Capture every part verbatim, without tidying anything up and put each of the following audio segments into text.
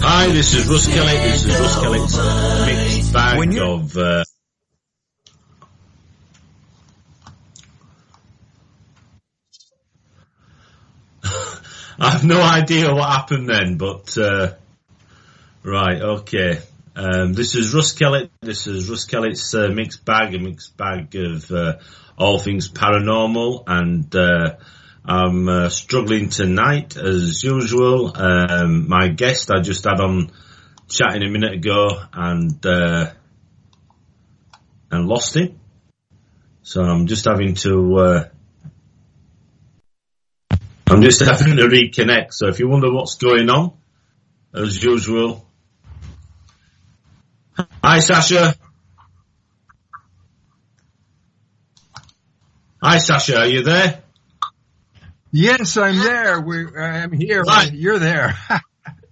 Hi, this is Russ Kellett. This is Russ Kellett's mixed bag of... Uh... I've no idea what happened then, but... Uh... Right, okay. Um, this is Russ Kellett. This is Russ Kellett's uh, mixed bag, a mixed bag of uh, all things paranormal, and... Uh... I'm uh, struggling tonight, as usual. Um, my guest I just had on chatting a minute ago and uh, and lost him. So I'm just having to uh, I'm just having to reconnect. So if you wonder what's going on, as usual. Hi, Sasha. Hi, Sasha. Are you there? Yes, I'm there. We, I'm here. Right. You're there.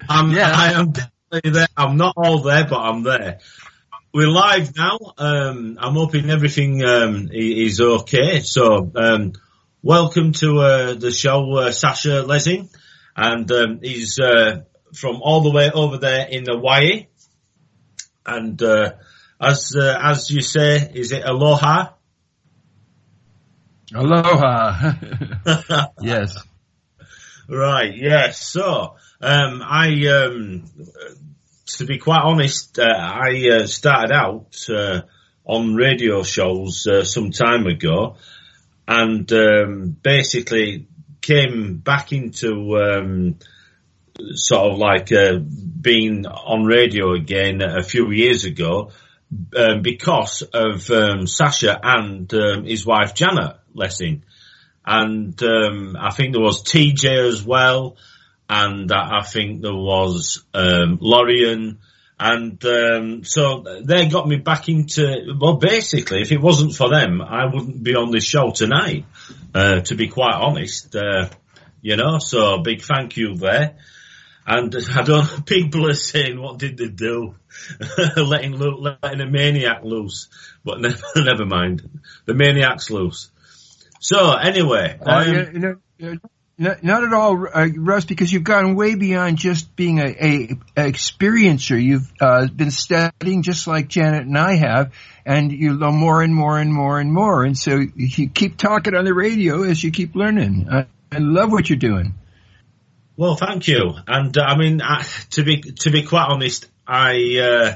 I'm, yeah. I am definitely there. I'm not all there, but I'm there. We're live now. Um, I'm hoping everything um, is okay. So, um, welcome to uh, the show, uh, Sasha Lessin, and um, he's uh, from all the way over there in the Y. And uh, as uh, as you say, is it aloha? Aloha. Yes. Right, yes. So, um, I, um, to be quite honest, uh, I uh, started out uh, on radio shows uh, some time ago, and um, basically came back into um, sort of like uh, being on radio again a few years ago um, because of um, Sasha and um, his wife Janet Lessin, and um, I think there was T J as well, and I think there was um, Lorian, and um, so they got me back into, well, basically, if it wasn't for them, I wouldn't be on this show tonight, uh, to be quite honest, uh, you know, so big thank you there. And I don't, people are saying, what did they do? letting, lo- letting a maniac loose, but never, never mind, the maniac's loose. So, anyway. Um, uh, you know, not, not at all, uh, Russ, because you've gone way beyond just being a, a, a experiencer. You've uh, been studying just like Janet and I have, and you learn more and more and more and more. And so you keep talking on the radio as you keep learning. I, I love what you're doing. Well, thank you. And, uh, I mean, I, to be to be quite honest, I uh,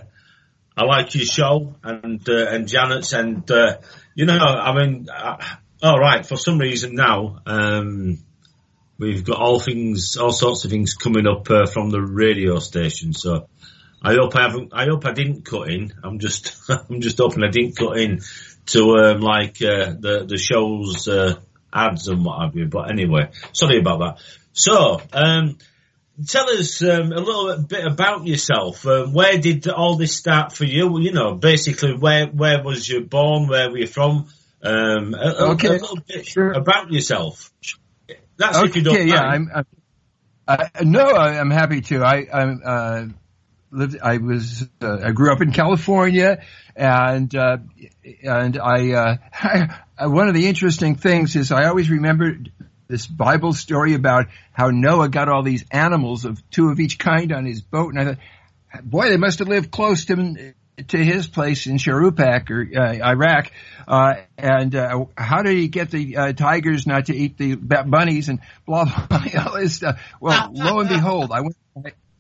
I like your show and, uh, and Janet's. And, uh, you know, I mean... I, All right. For some reason now, um, we've got all things, all sorts of things coming up uh, from the radio station. So I hope I haven't. I hope I didn't cut in. I'm just, I'm just hoping I didn't cut in to um, like uh, the the show's uh, ads and what have you. But anyway, sorry about that. So um, tell us um, a little bit about yourself. Uh, where did all this start for you? You know, basically, where where was you born? Where were you from? Um, a, okay. a little bit sure. about yourself. That's okay, if you don't mind. Yeah, I'm, I'm, I, no, I, I'm happy to. I I'm, uh, lived. I was. Uh, I grew up in California, and uh, and I, uh, I. One of the interesting things is I always remembered this Bible story about how Noah got all these animals of two of each kind on his boat, and I thought, boy, they must have lived close to him. To his place in Shuruppak, or uh, Iraq, uh, and uh, how did he get the uh, tigers not to eat the bunnies and blah blah blah, all this stuff? Well, lo and behold, I went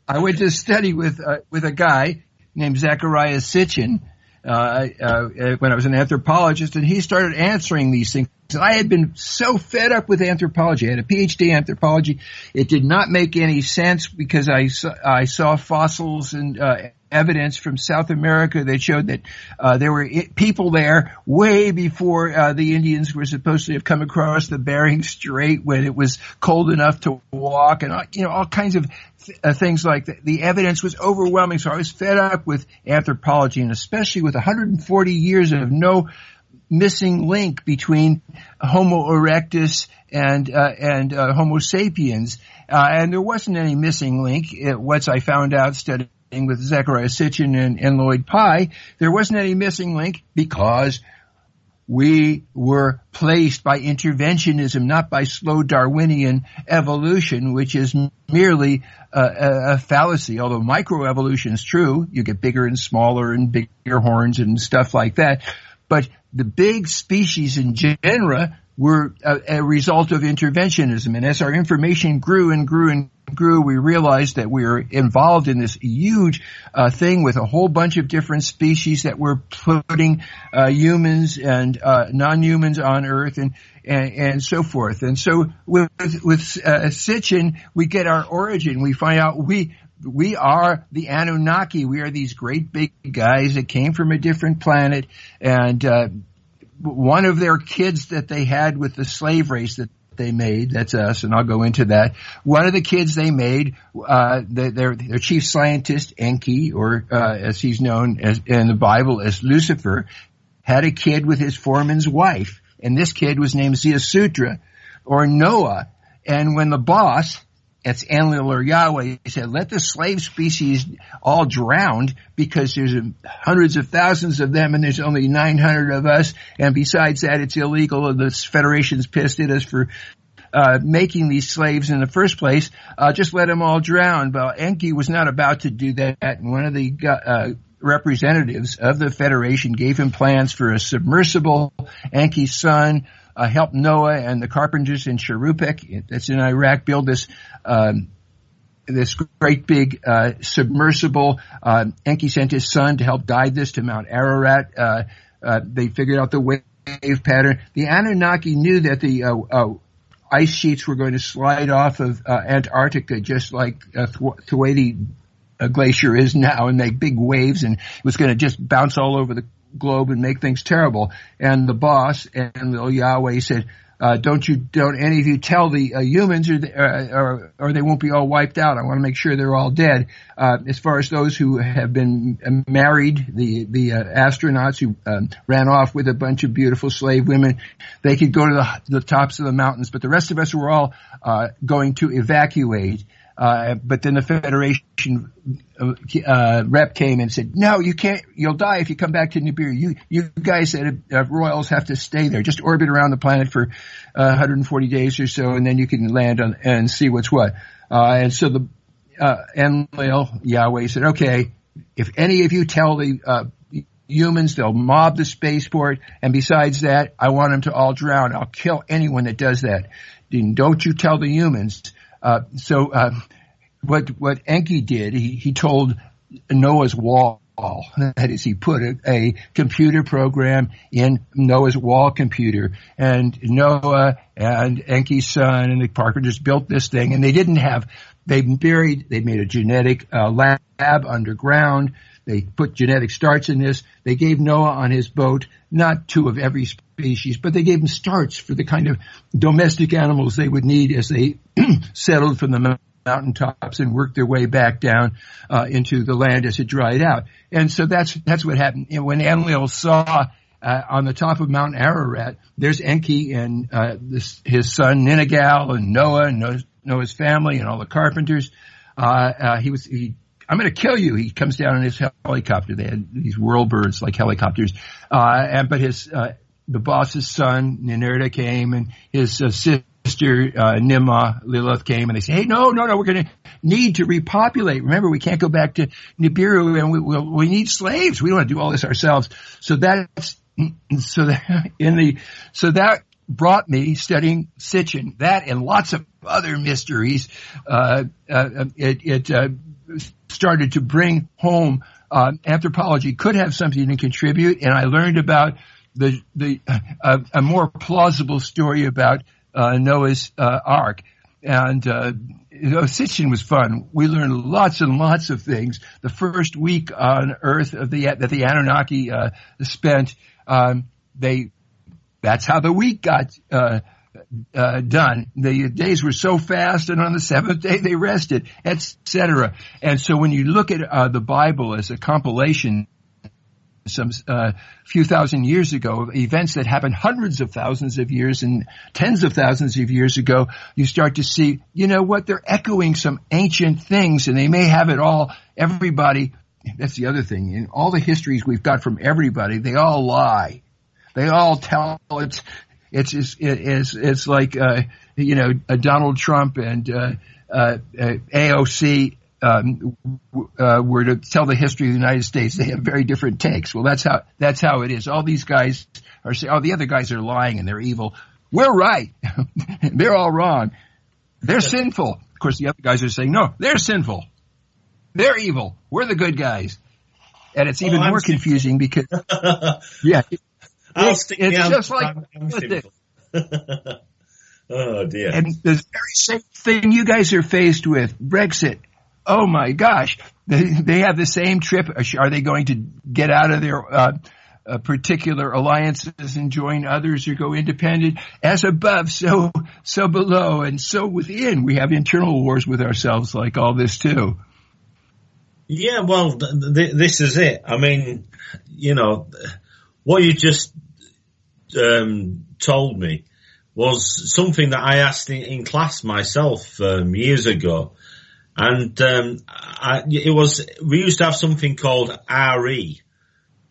I went to study with uh, with a guy named Zecharia Sitchin uh, uh, when I was an anthropologist, and he started answering these things. I had been so fed up with anthropology. I had a P H D in anthropology. It did not make any sense because I saw, I saw fossils and uh, evidence from South America that showed that uh, there were I- people there way before uh, the Indians were supposed to have come across the Bering Strait when it was cold enough to walk, and you know all kinds of th- uh, things like that. The evidence was overwhelming, so I was fed up with anthropology, and especially with one hundred forty years of no missing link between Homo erectus and uh, and uh, Homo sapiens, uh, and there wasn't any missing link. It, once I found out studying with Zecharia Sitchin and, and Lloyd Pye, there wasn't any missing link because We were placed by interventionism, not by slow Darwinian evolution, which is merely a, a fallacy. Although microevolution is true, you get bigger and smaller and bigger horns and stuff like that. But the big species and genera were a, a result of interventionism. And as our information grew and grew and grew, we realized that we were involved in this huge uh, thing with a whole bunch of different species that were putting uh, humans and uh, non-humans on Earth and, and and so forth. And so with with uh, Sitchin, we get our origin. We find out we we are the Anunnaki. We are these great big guys that came from a different planet, and uh, one of their kids that they had with the slave race that they made, that's us, and I'll go into that. One of the kids they made, uh, their, their, their chief scientist, Enki, or uh, as he's known as, in the Bible as Lucifer, had a kid with his foreman's wife. And this kid was named Zeasutra, or Noah. And when the boss, that's Enlil or Yahweh, said, let the slave species all drown because there's hundreds of thousands of them and there's only nine hundred of us. And besides that, it's illegal. The Federation's pissed at us for uh making these slaves in the first place. Uh, just let them all drown. But Enki was not about to do that. And one of the uh representatives of the Federation gave him plans for a submersible. Enki's son Uh, helped Noah and the carpenters in Shuruppak, that's in Iraq, build this um, this great big uh, submersible. Um, Enki sent his son to help guide this to Mount Ararat. Uh, uh, they figured out the wave pattern. The Anunnaki knew that the uh, uh, ice sheets were going to slide off of uh, Antarctica, just like uh, th- the way the uh, glacier is now, and make big waves, and it was going to just bounce all over the globe and make things terrible. And the boss and little Yahweh said, uh, don't you, don't any of you tell the uh, humans or, the, uh, or or they won't be all wiped out. I want to make sure they're all dead. Uh, as far as those who have been married, the, the uh, astronauts who um, ran off with a bunch of beautiful slave women, they could go to the, the tops of the mountains, but the rest of us were all uh, going to evacuate. Uh, but then the Federation uh, rep came and said, no, you can't, you'll die if you come back to Nibiru. You, you guys that uh, royals have to stay there. Just orbit around the planet for uh, one hundred forty days or so, and then you can land on, and see what's what. Uh, and so the, uh, Enlil, Yahweh said, okay, if any of you tell the, uh, humans, they'll mob the spaceport. And besides that, I want them to all drown. I'll kill anyone that does that. Don't you tell the humans. Uh, so, uh, what, what Enki did, he, he told Noah's wall, that is, he put a, a computer program in Noah's wall computer, and Noah and Enki's son and the carpenters built this thing, and they didn't have, they buried, they made a genetic uh, lab underground. They put genetic starts in this. They gave Noah on his boat, not two of every species, but they gave him starts for the kind of domestic animals they would need as they settled from the mountaintops and worked their way back down uh, into the land as it dried out. And so that's that's what happened. And when Enlil saw uh, on the top of Mount Ararat, there's Enki and uh, this, his son Ninagal and Noah and Noah's, Noah's family and all the carpenters. Uh, uh, he was... He, I'm going to kill you. He comes down in his helicopter. They had these whirlbirds like helicopters. Uh, and, but his, uh, the boss's son, Ninurta, came, and his uh, sister, uh, Ninmah, Lilith, came, and they said, hey, no, no, no, we're going to need to repopulate. Remember, we can't go back to Nibiru, and we, we'll, we need slaves. We don't want to do all this ourselves. So that's, so that, in the, so that, brought me studying Sitchin, that and lots of other mysteries. Uh, uh, it it uh, started to bring home uh, anthropology could have something to contribute, and I learned about the the uh, a more plausible story about uh, Noah's uh, Ark. And uh, you know, Sitchin was fun. We learned lots and lots of things. The first week on Earth of the that the Anunnaki uh, spent, um, they. That's how the week got uh, uh, done. The days were so fast, and on the seventh day they rested, et cetera. And so when you look at uh, the Bible as a compilation some uh, few thousand years ago, of events that happened hundreds of thousands of years and tens of thousands of years ago, you start to see, you know what, they're echoing some ancient things, and they may have it all, everybody. That's the other thing. In all the histories we've got from everybody, they all lie. They all tell it's it's it's it's, it's like uh, you know Donald Trump and uh, uh, A O C um, uh, were to tell the history of the United States. They have very different takes. Well, that's how that's how it is. All these guys are saying, "Oh, the other guys are lying and they're evil. We're right. They're all wrong. They're sinful." Of course, the other guys are saying, "No, they're sinful. They're evil. We're the good guys." And it's even oh, more confusing because, yeah, it's, it's just like politics. Oh, dear. And the very same thing you guys are faced with, Brexit. Oh, my gosh. They, they have the same trip. Are they going to get out of their uh, uh, particular alliances and join others or go independent? As above, so so below, and so within. We have internal wars with ourselves like all this, too. Yeah, well, th th this is it. I mean, you know, what you just um, told me was something that I asked in, in class myself um, years ago, and um, I, it was we used to have something called R E,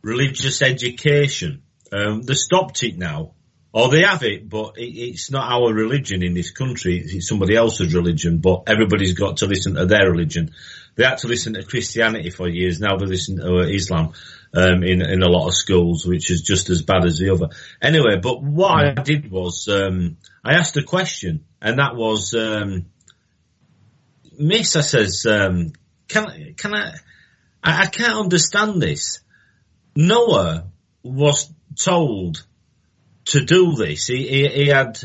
religious education. Um, they stopped it now, or they have it, but it, it's not our religion in this country. It's somebody else's religion, but everybody's got to listen to their religion. They had to listen to Christianity for years. Now they listen to Islam um, in in a lot of schools, which is just as bad as the other. Anyway, but what I did was um, I asked a question, and that was, um, "Miss," I says, um, "Can can I, I? I can't understand this. Noah was told to do this. He he, he had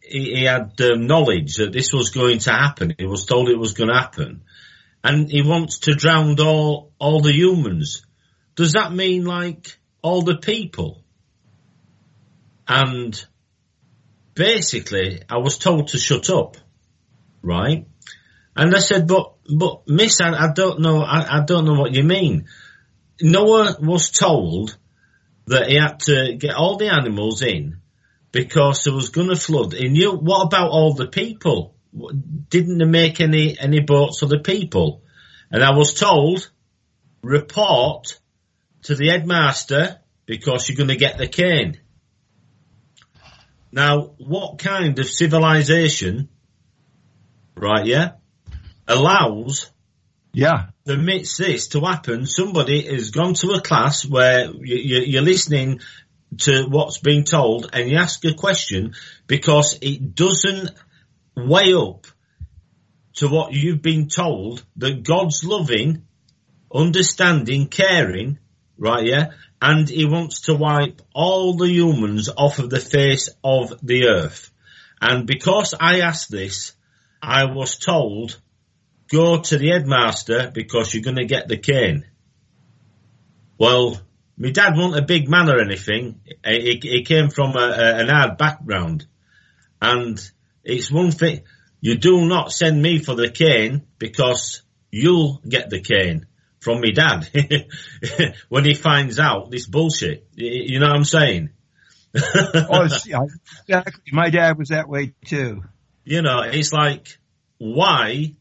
he, he had um, knowledge that this was going to happen. He was told it was going to happen." And he wants to drown all all the humans. Does that mean like all the people? And basically, I was told to shut up, right? And I said, "But, but, Miss, I, I don't know. I, I don't know what you mean. Noah was told that he had to get all the animals in because there was going to flood. And you, what about all the people? Didn't they make any any boats for the people?" And I was told, "Report to the headmaster because you're going to get the cane." Now, what kind of civilization, right? Yeah, allows yeah permits this to happen? Somebody has gone to a class where you, you're listening to what's being told, and you ask a question because it doesn't way up to what you've been told that God's loving, understanding, caring, right? Yeah, and He wants to wipe all the humans off of the face of the earth. And because I asked this, I was told, "Go to the headmaster because you're going to get the cane." Well, my dad wasn't a big man or anything. He, he came from a, a, an hard background, and it's one thing, you do not send me for the cane because you'll get the cane from me dad when he finds out this bullshit. You know what I'm saying? Oh, exactly. My dad was that way too. You know, it's like, why?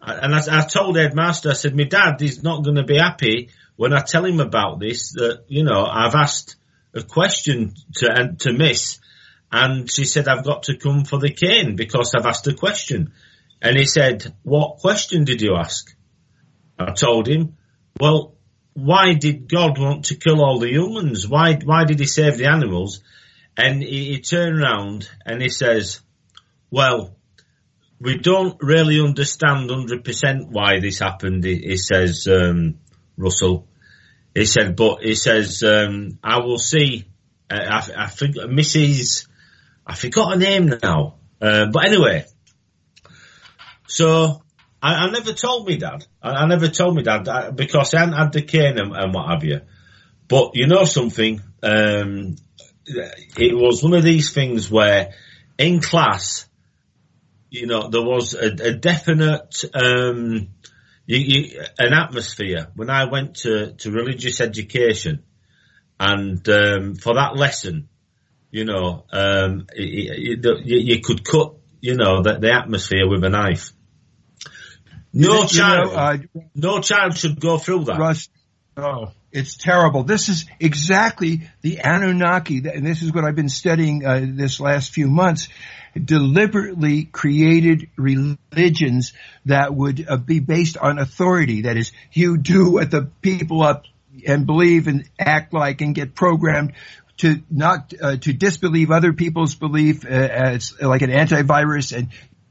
And I, I told the headmaster, I said, "My dad is not going to be happy when I tell him about this, that, you know, I've asked a question to, and to Miss, and she said, I've got to come for the cane because I've asked a question." And he said, "What question did you ask?" I told him, "Well, why did God want to kill all the humans? Why why did He save the animals?" And he, he turned round and he says, "Well, we don't really understand one hundred percent why this happened," he, he says, um, Russell. He said, "But," he says, um, "I will see," uh, I, I think, Missus I forgot her name now. Uh, but anyway, so I, I never told me dad. I, I never told me dad I, because I hadn't had the cane and, and what have you. But you know something? Um, it was one of these things where in class, you know, there was a, a definite um, you, you, an atmosphere when I went to, to religious education. And um, for that lesson, you know, um, it, it, you, you could cut, you know, the, the atmosphere with a knife. No child, know, uh, no child should go through that. Russ, Oh, it's terrible. This is exactly the Anunnaki, and this is what I've been studying uh, this last few months, deliberately created religions that would uh, be based on authority. That is, you do what the people up and believe and act like and get programmed to not uh, to disbelieve other people's belief. Uh, as like an antivirus, and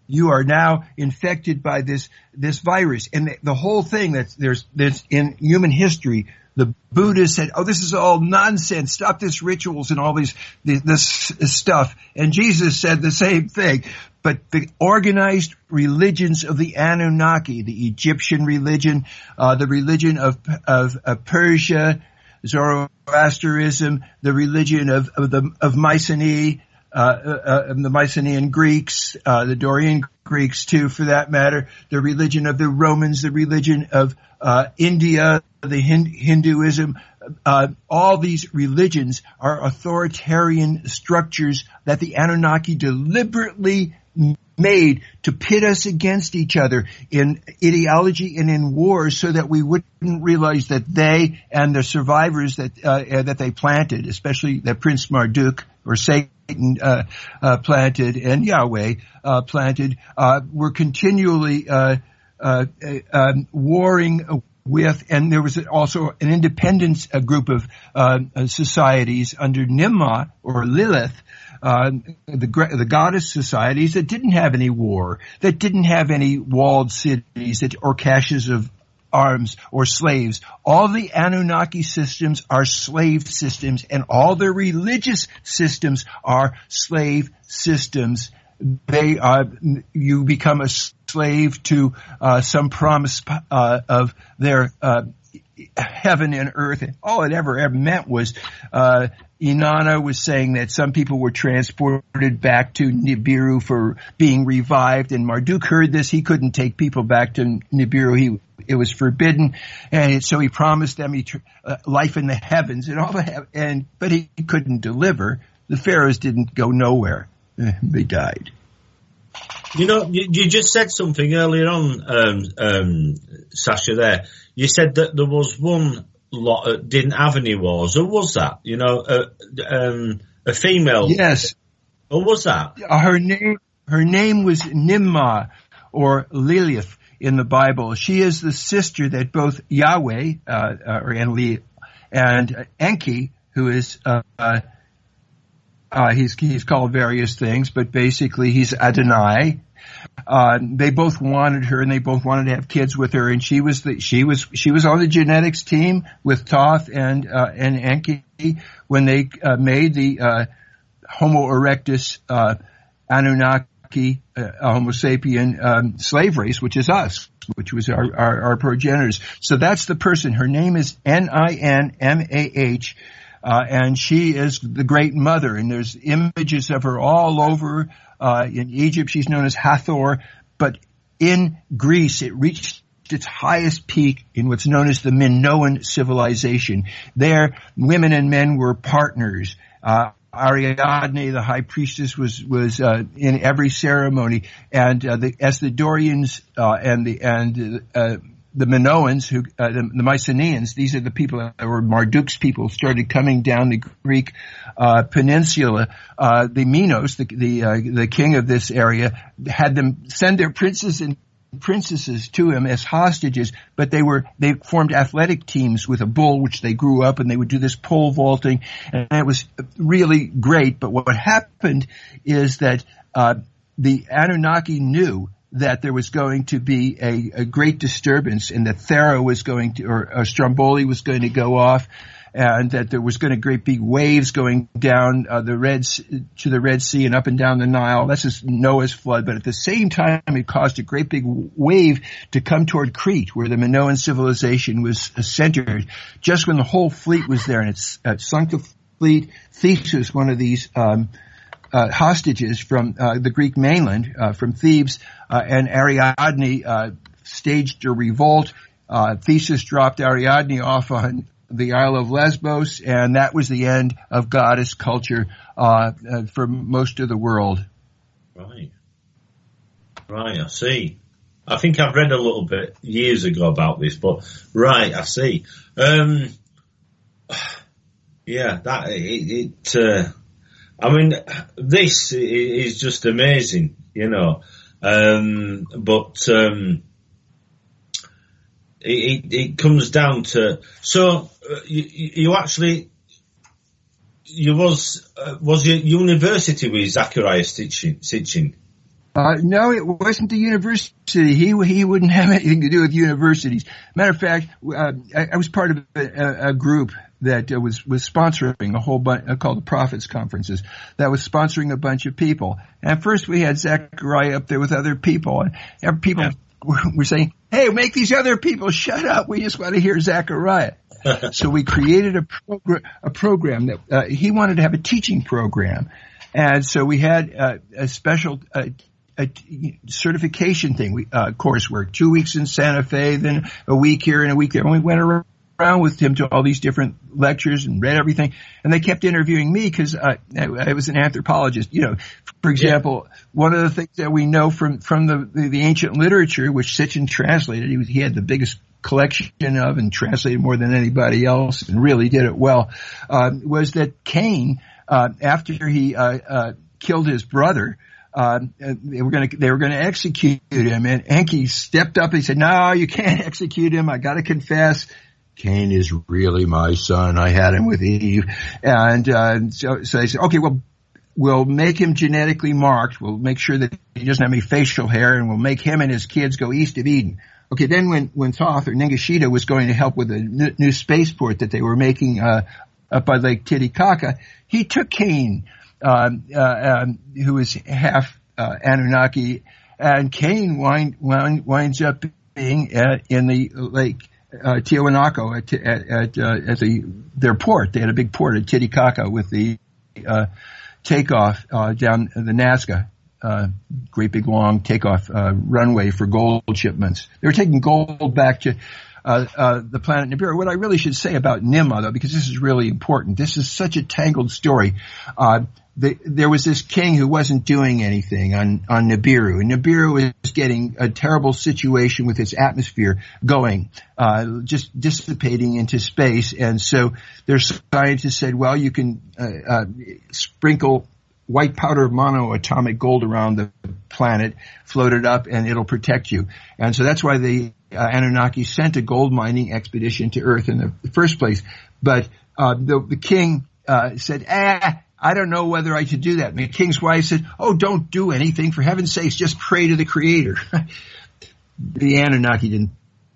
you are now infected by this this virus. And the, the whole thing that's there's, there's in human history, the Buddha said, oh, this is all nonsense. Stop this rituals and all these this, this stuff. And Jesus said the same thing. But the organized religions of the Anunnaki, the Egyptian religion, uh, the religion of of, of Persia, Zoroastrianism, the religion of, of the of Mycenae, Uh, uh, uh, the Mycenaean Greeks, uh, the Dorian Greeks too, for that matter, the religion of the Romans, the religion of, uh, India, the Hin- Hinduism, uh, all these religions are authoritarian structures that the Anunnaki deliberately made to pit us against each other in ideology and in war, so that we wouldn't realize that they and the survivors that uh, that they planted, especially that Prince Marduk or Satan uh, uh, planted and Yahweh uh, planted, uh, were continually uh, uh, uh, warring with. And there was also an independence a group of uh, societies under Ninmah or Lilith, Uh, the, the goddess societies that didn't have any war, that didn't have any walled cities that, or caches of arms or slaves. All the Anunnaki systems are slave systems, and all their religious systems are slave systems. They are, you become a slave to uh, some promise uh, of their uh, heaven and earth. And all it ever, ever meant was uh, Inanna was saying that some people were transported back to Nibiru for being revived, and Marduk heard this. He couldn't take people back to Nibiru. He, it was forbidden, and it, so he promised them he, uh, life in the heavens and all the and but he couldn't deliver. The pharaohs didn't go nowhere. They died. You know, you, you just said something earlier on, um, um, Sasha, there. You said that there was one lot that didn't have any wars. Who was that? You know, uh, um, a female. Yes. Who was that? Her name, her name was Ninmah, or Lilith in the Bible. She is the sister that both Yahweh, uh, or Enlil, and Enki, who is, uh, uh, he's, he's called various things, but basically he's Adonai. Uh, they both wanted her, and they both wanted to have kids with her, and she was the, she was she was on the genetics team with Thoth and uh, and Enki when they uh, made the uh, Homo erectus uh, Anunnaki uh, Homo sapien um, slave race, which is us, which was our, our, our progenitors. So that's the person. Her name is N I N M A H. Uh, and she is the great mother, and there's images of her all over. Uh, in Egypt, she's known as Hathor, but in Greece, it reached its highest peak in what's known as the Minoan civilization. There, women and men were partners. Uh, Ariadne, the high priestess, was was uh, in every ceremony, and uh, the, as the Dorians uh, and the and uh, the Minoans, who uh, the, the Mycenaeans, these are the people that were Marduk's people, started coming down the Greek uh, peninsula. Uh, the Minos, the the, uh, the king of this area, had them send their princes and princesses to him as hostages, but they were they formed athletic teams with a bull, which they grew up, and they would do this pole vaulting, and it was really great. But what happened is that uh, the Anunnaki knew that there was going to be a, a great disturbance, and that Thera was going to, or, or Stromboli was going to go off, and that there was going to great big waves going down uh, the Red to the Red Sea and up and down the Nile. That's just Noah's flood. But at the same time, it caused a great big wave to come toward Crete, where the Minoan civilization was centered, just when the whole fleet was there, and it, it sunk the fleet. Theseus, one of these um Uh, hostages from uh, the Greek mainland, uh, from Thebes, uh, and Ariadne uh, staged a revolt. Uh, Theseus dropped Ariadne off on the Isle of Lesbos, and that was the end of goddess culture uh, uh, for most of the world. Right. Right, I see. I think I've read a little bit years ago about this, but right, I see. Um, yeah, that it. it uh, I mean, this is just amazing, you know. Um, but um, it, it it comes down to so uh, you you actually you was uh, was your university with Zecharia Sitchin? Sitchin? Uh, no, it wasn't the university. He he wouldn't have anything to do with universities. Matter of fact, uh, I, I was part of a, a group that uh, was was sponsoring a whole bunch uh, called the Prophets Conferences. That was sponsoring a bunch of people. And at first, we had Zecharia up there with other people, and people yeah. were, were saying, "Hey, make these other people shut up. We just want to hear Zecharia." So we created a program. A program that uh, he wanted to have a teaching program, and so we had uh, a special. Uh, A certification thing, we, uh, coursework, two weeks in Santa Fe, then a week here and a week there. And we went around with him to all these different lectures and read everything. And they kept interviewing me because I, I was an anthropologist. You know, for example, yeah. one of the things that we know from, from the, the, the ancient literature, which Sitchin translated, he was, he had the biggest collection of and translated more than anybody else and really did it well, uh, was that Cain, uh, after he, uh, uh, killed his brother, Uh, they were going to they were going to execute him, and Enki stepped up and he said, "No, you can't execute him. I got to confess, Cain is really my son. I had him with Eve." And uh, so, so they said, "Okay, well, we'll make him genetically marked. We'll make sure that he doesn't have any facial hair, and we'll make him and his kids go east of Eden." Okay, then when when Thoth or Ningushita was going to help with a new spaceport that they were making uh, up by Lake Titicaca, he took Cain. Um, uh, um, who is half uh, Anunnaki, and Cain wind, wind, winds up being at, in the lake uh, Tiwanaku at at, uh, at the their port. They had a big port at Titicaca with the uh, takeoff uh, down the Nazca, uh, great big long takeoff uh, runway for gold shipments. They were taking gold back to Uh, uh, the planet Nibiru. What I really should say about Ninmah, though, because this is really important. This is such a tangled story. Uh, the, there was this king who wasn't doing anything on, on Nibiru, and Nibiru is getting a terrible situation with its atmosphere going, uh, just dissipating into space. And so their scientists said, well, you can uh, uh, sprinkle white powder monoatomic gold around the planet, float it up, and it'll protect you. And so that's why they Uh, Anunnaki sent a gold mining expedition to Earth in the, the first place, but uh, the, the king uh, said, "Ah, I don't know whether I should do that." And the king's wife said, "Oh, don't do anything. For heaven's sakes, just pray to the Creator." The Anunnaki didn't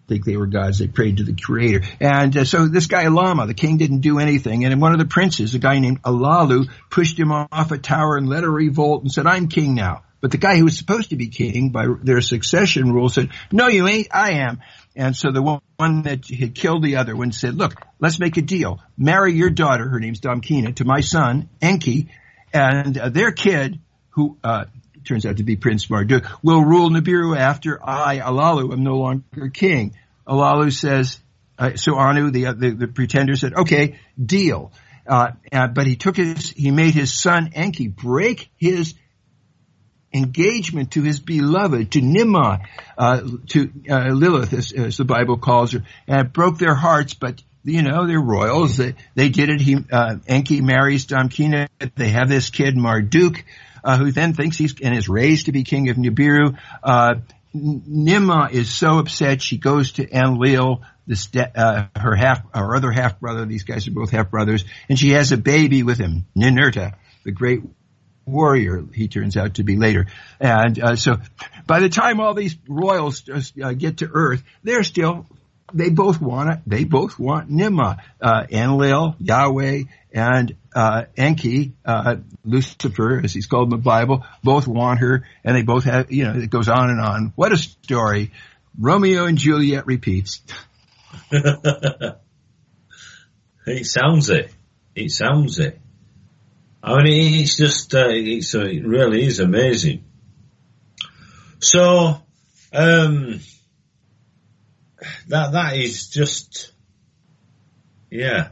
think they were gods; they prayed to the Creator. And uh, so this guy Lama, the king, didn't do anything. And one of the princes, a guy named Alalu, pushed him off a tower and led a revolt and said, "I'm king now." But the guy who was supposed to be king by their succession rule said, "No, you ain't. I am." And so the one that had killed the other one said, "Look, let's make a deal. Marry your daughter, her name's Damkina, to my son, Enki, and uh, their kid, who uh, turns out to be Prince Marduk, will rule Nibiru after I, Alalu, am no longer king." Alalu says, uh, so Anu, the, uh, the, the pretender, said, "Okay, deal." Uh, uh, but he took his, he made his son, Enki, break his engagement to his beloved, to Ninmah, uh, to uh, Lilith, as, as the Bible calls her, and it broke their hearts. But you know, they're royals. They, they did it. He, uh, Enki marries Damkina. They have this kid Marduk, uh, who then thinks he's and is raised to be king of Nibiru. Uh, Ninmah is so upset she goes to Enlil, this de- uh, her half, her other half brother. These guys are both half brothers, and she has a baby with him, Ninurta, the great warrior, he turns out to be later. And uh, so by the time all these royals uh, get to Earth, they're still, they both want it. They both want Ninmah, uh, Enlil, Yahweh, and uh, Enki, uh, Lucifer, as he's called in the Bible, both want her, and they both have, you know, it goes on and on. What a story. Romeo and Juliet repeats. It sounds it. It sounds it. I mean, it's just, uh, it's, uh, it really is amazing. So, um, that, that is just, yeah,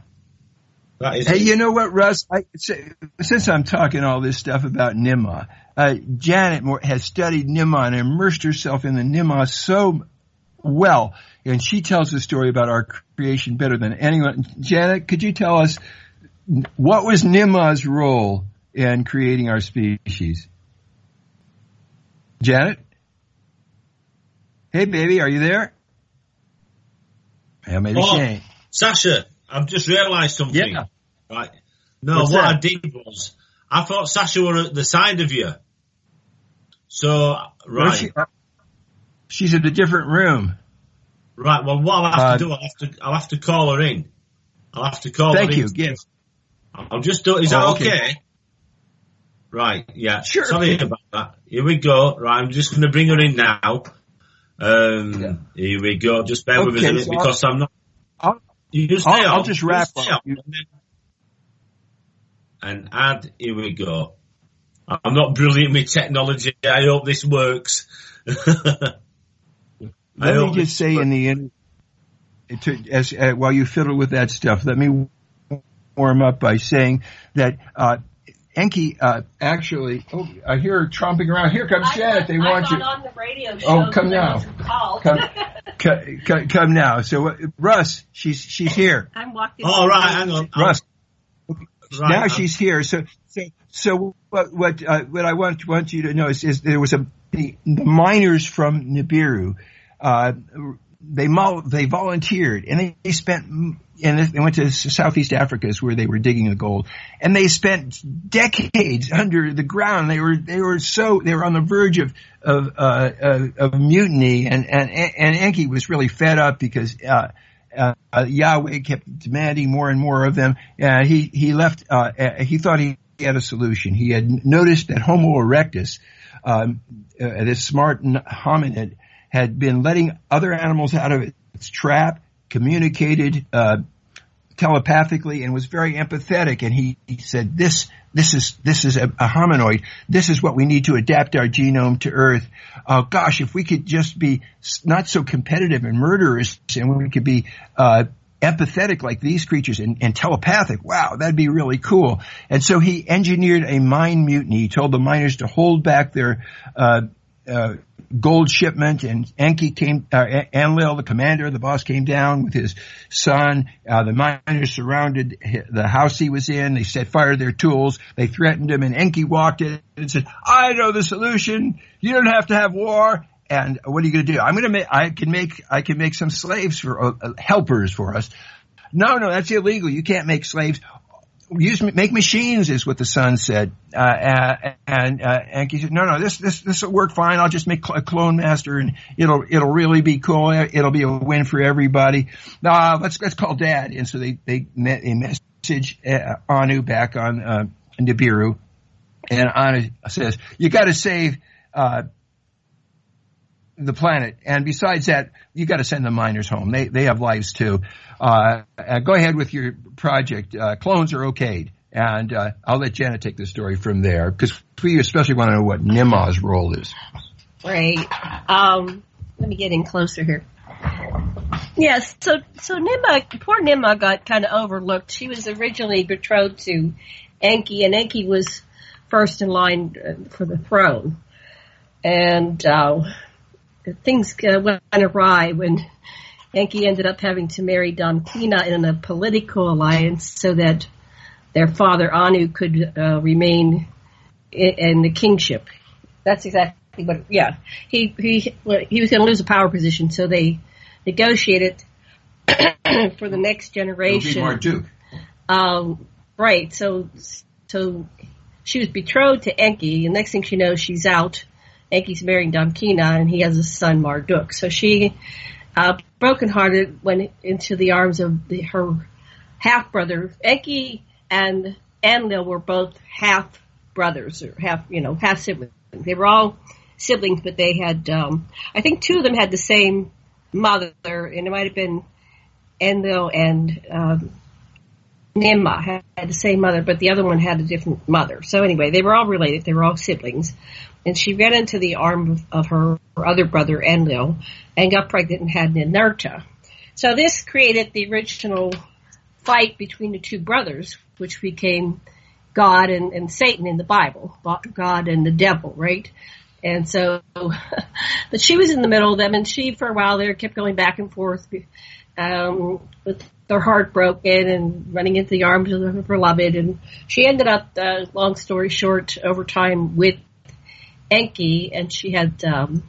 That is hey, you know what, Russ? I, since I'm talking all this stuff about Ninmah, uh, Janet has studied Ninmah and immersed herself in the Ninmah so well, and she tells the story about our creation better than anyone. Janet, could you tell us what was Ninmah's role in creating our species? Janet? Hey, baby, are you there? Yeah, maybe oh, she ain't. Sasha, I've just realised something. Yeah. Right. No, What's what that? I did was, I thought Sasha were at the side of you. So, right. She? She's in a different room. Right, well, what I'll have uh, to do, I'll have to, I'll have to call her in. I'll have to call thank her you. in. Thank you, yes. I'll just do it. Is oh, that okay? okay? Right, yeah. Sure. Sorry about that. Here we go. Right, I'm just going to bring her in now. Um, yeah. Here we go. Just bear okay, with us a minute so because I'll, I'm not... I'll, you just I'll, I'll just wrap just up. And, then, and add, here we go. I'm not brilliant with technology. I hope this works. Let I me just say works. in the end, to, as, uh, while you fiddle with that stuff, let me warm up by saying that... Uh, Enki, uh, actually, oh, I hear her tromping around. Here comes I Janet. They I want you. on the radio show. Oh, come now. Come, c- c- come now. So, uh, Russ, she's, she's here. I'm walking. All right. Hang on. Russ. Right, now I'm... she's here. So, so, so what, what, uh, what I want, want you to know is, is there was a, the, the miners from Nibiru, uh, they, mol- they volunteered and they, they spent, and they went to Southeast Africa is where they were digging the gold. And they spent decades under the ground. They were, they were so, they were on the verge of, of, uh, of, of mutiny. And, and, and Enki was really fed up because, uh, uh, Yahweh kept demanding more and more of them. Uh, he, he left, uh, he thought he had a solution. He had noticed that Homo erectus, um, uh, this smart hominid had been letting other animals out of its trap, communicated, uh, telepathically and was very empathetic, and he, he said this this is this is a, a hominoid. This is what we need to adapt our genome to Earth. Uh, gosh, if we could just be not so competitive and murderous, and we could be uh, empathetic like these creatures and, and telepathic. Wow, that'd be really cool. And so he engineered a mine mutiny. He told the miners to hold back their uh, uh, gold shipment, and Enki came, uh, Enlil, the commander, the boss, came down with his son. Uh, the miners surrounded the house he was in. They set fire to their tools. They threatened him, and Enki walked in and said, I know the solution. You don't have to have war. And what are you going to do? I'm going to make, I can make, I can make some slaves for, uh, helpers for us. No, no, that's illegal. You can't make slaves. Use make machines is what the son said, uh, and uh, Enki said, "No, no, this this this will work fine. I'll just make a clone master, and it'll it'll really be cool. It'll be a win for everybody. Uh, let's let's call Dad." And so they they met a message uh, Anu back on uh, Nibiru, and Anu says, "You got to save uh, the planet, and besides that, you got to send the miners home. They they have lives too." Uh, uh, go ahead with your project. Uh, clones are okayed. And, uh, I'll let Janet take the story from there because we especially want to know what Ninmah's role is. Right. Um, let me get in closer here. Yes. So, so Ninmah, poor Ninmah got kind of overlooked. She was originally betrothed to Enki, and Enki was first in line for the throne. And, uh, things uh, went awry when Enki ended up having to marry Damkina in a political alliance so that their father Anu could uh, remain in, in the kingship. That's exactly what. Yeah, he he he was going to lose a power position, so they negotiated for the next generation. Marduk. Um, right. So so she was betrothed to Enki, and next thing she knows, she's out. Enki's marrying Damkina, and he has a son Marduk. So she. Uh, brokenhearted, went into the arms of the, her half-brother. Enki and Enlil were both half-brothers, or half, you know, half-siblings. They were all siblings, but they had, um, I think two of them had the same mother, and it might have been Enlil and um, Ninmah had, had the same mother, but the other one had a different mother. So anyway, they were all related. They were all siblings. And she ran into the arm of, of her, her other brother, Enlil, and got pregnant and had Ninurta. So this created the original fight between the two brothers, which became God and, and Satan in the Bible, God and the devil, right? And so, but she was in the middle of them, and she, for a while there, kept going back and forth um, with her heart broken and running into the arms of her beloved. And she ended up, uh, long story short, over time with Enki, and she had um,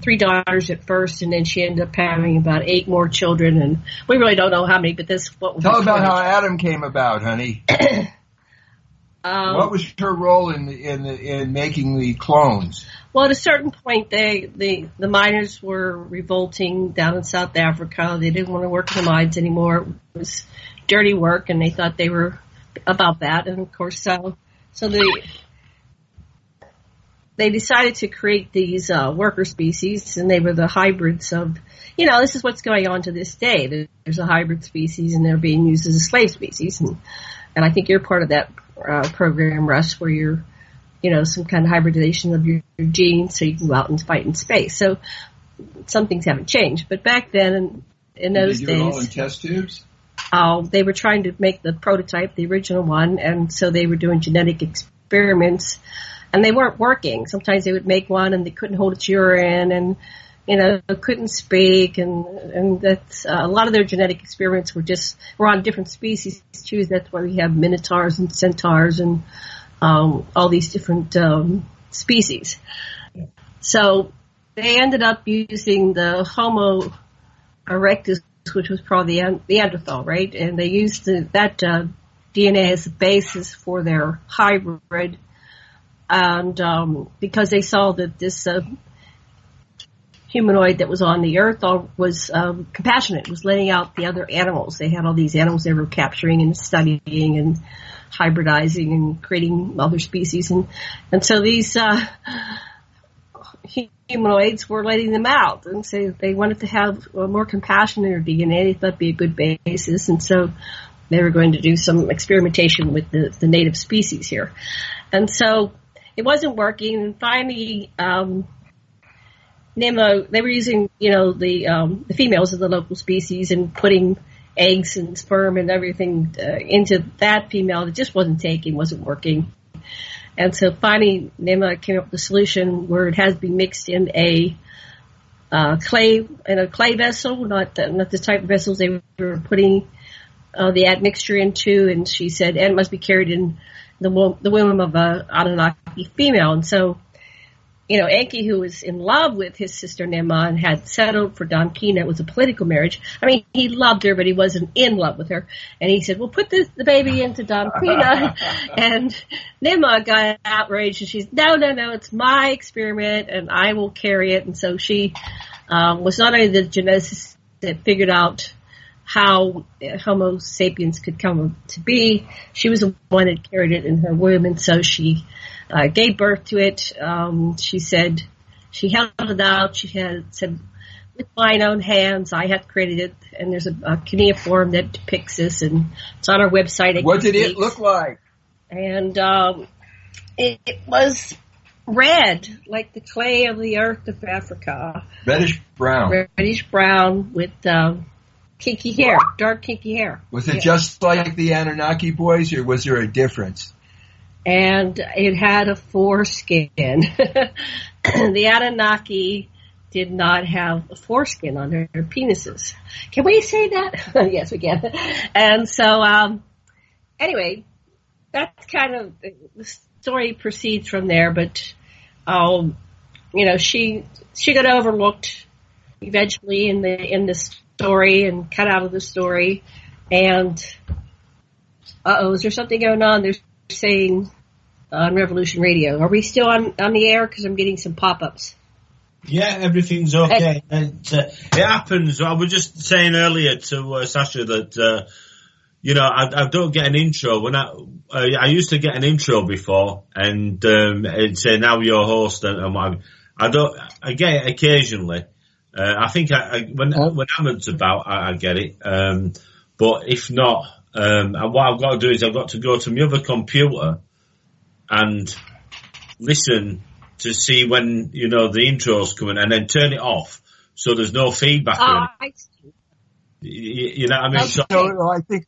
three daughters at first, and then she ended up having about eight more children, and we really don't know how many, but this... What was Tell about how Adam came about, honey. Um, what was her role in the, in the, in making the clones? Well, at a certain point, they the, the miners were revolting down in South Africa. They didn't want to work in the mines anymore. It was dirty work, and they thought they were about that. And, of course, so so they, they decided to create these uh, worker species, and they were the hybrids of, you know, this is what's going on to this day. There's a hybrid species, and they're being used as a slave species. And, and I think you're part of that Uh, program, Russ, where you're, you know, some kind of hybridization of your, your genes so you can go out and fight in space. So some things haven't changed. But back then, in, in those days... Did you do it all in test tubes? Uh, they were trying to make the prototype, the original one, and so they were doing genetic experiments, and they weren't working. Sometimes they would make one, and they couldn't hold its urine, and, you know, couldn't speak, and and that's uh, a lot of their genetic experiments were just were on different species too. That's why we have minotaurs and centaurs and um, all these different um, species. So they ended up using the Homo erectus, which was probably the Neanderthal, right? And they used the, that uh, D N A as the basis for their hybrid, and um, because they saw that this uh, humanoid that was on the earth was um, compassionate, was letting out the other animals. They had all these animals they were capturing and studying and hybridizing and creating other species. And, and so these uh, humanoids were letting them out. And so they wanted to have more compassion in their D N A. They thought it'd be a good basis. And so they were going to do some experimentation with the, the native species here. And so it wasn't working. And finally... Um, Nemo, they were using, you know, the um, the females of the local species and putting eggs and sperm and everything uh, into that female that just wasn't taking, wasn't working. And so finally, Nemo came up with a solution where it has to be mixed in a uh, clay in a clay vessel, not the, not the type of vessels they were putting uh, the admixture into. And she said, and it must be carried in the wo- the womb of a Anunnaki female. And so, you know, Enki, who was in love with his sister Ninmah and had settled for Damkina, it was a political marriage. I mean, he loved her, but he wasn't in love with her. And he said, well, put this, the baby into Damkina. And Ninmah got outraged, and she's, no, no, no, it's my experiment, and I will carry it. And so she um, was not only the geneticist that figured out how Homo sapiens could come to be, she was the one that carried it in her womb, and so she... Uh, gave birth to it. Um, she said, she held it out. She had said, with mine own hands, I have created it. And there's a, a cuneiform that depicts this, and it's on our website. What did it look like? And um, it, it was red, like the clay of the earth of Africa. Reddish brown. Reddish brown with um, kinky hair, dark kinky hair. Was it yeah. just like the Anunnaki boys, or was there a difference? And it had a foreskin. The Anunnaki did not have a foreskin on their, their penises. Can we say that? Yes, we can. And so, um, anyway, that's kind of the story proceeds from there. But, um, you know, she she got overlooked eventually in the in the story and cut out of the story. And uh oh, is there something going on? There's saying on Revolution Radio. Are we still on, on the air? Because I'm getting some pop-ups. Yeah, everything's okay. And, uh, it happens. I was just saying earlier to uh, Sasha that, uh, you know, I, I don't get an intro. When I, uh, I used to get an intro before, and um, it'd say, now your host. And, and I, I don't. I get it occasionally. Uh, I think I, I, when oh. when Ahmed's about, I, I get it. Um, but if not... Um, and what I've got to do is I've got to go to my other computer and listen to see when, you know, the intro's coming, and then turn it off so there's no feedback. Uh, I see. You, you know what I mean? Okay. So, so I think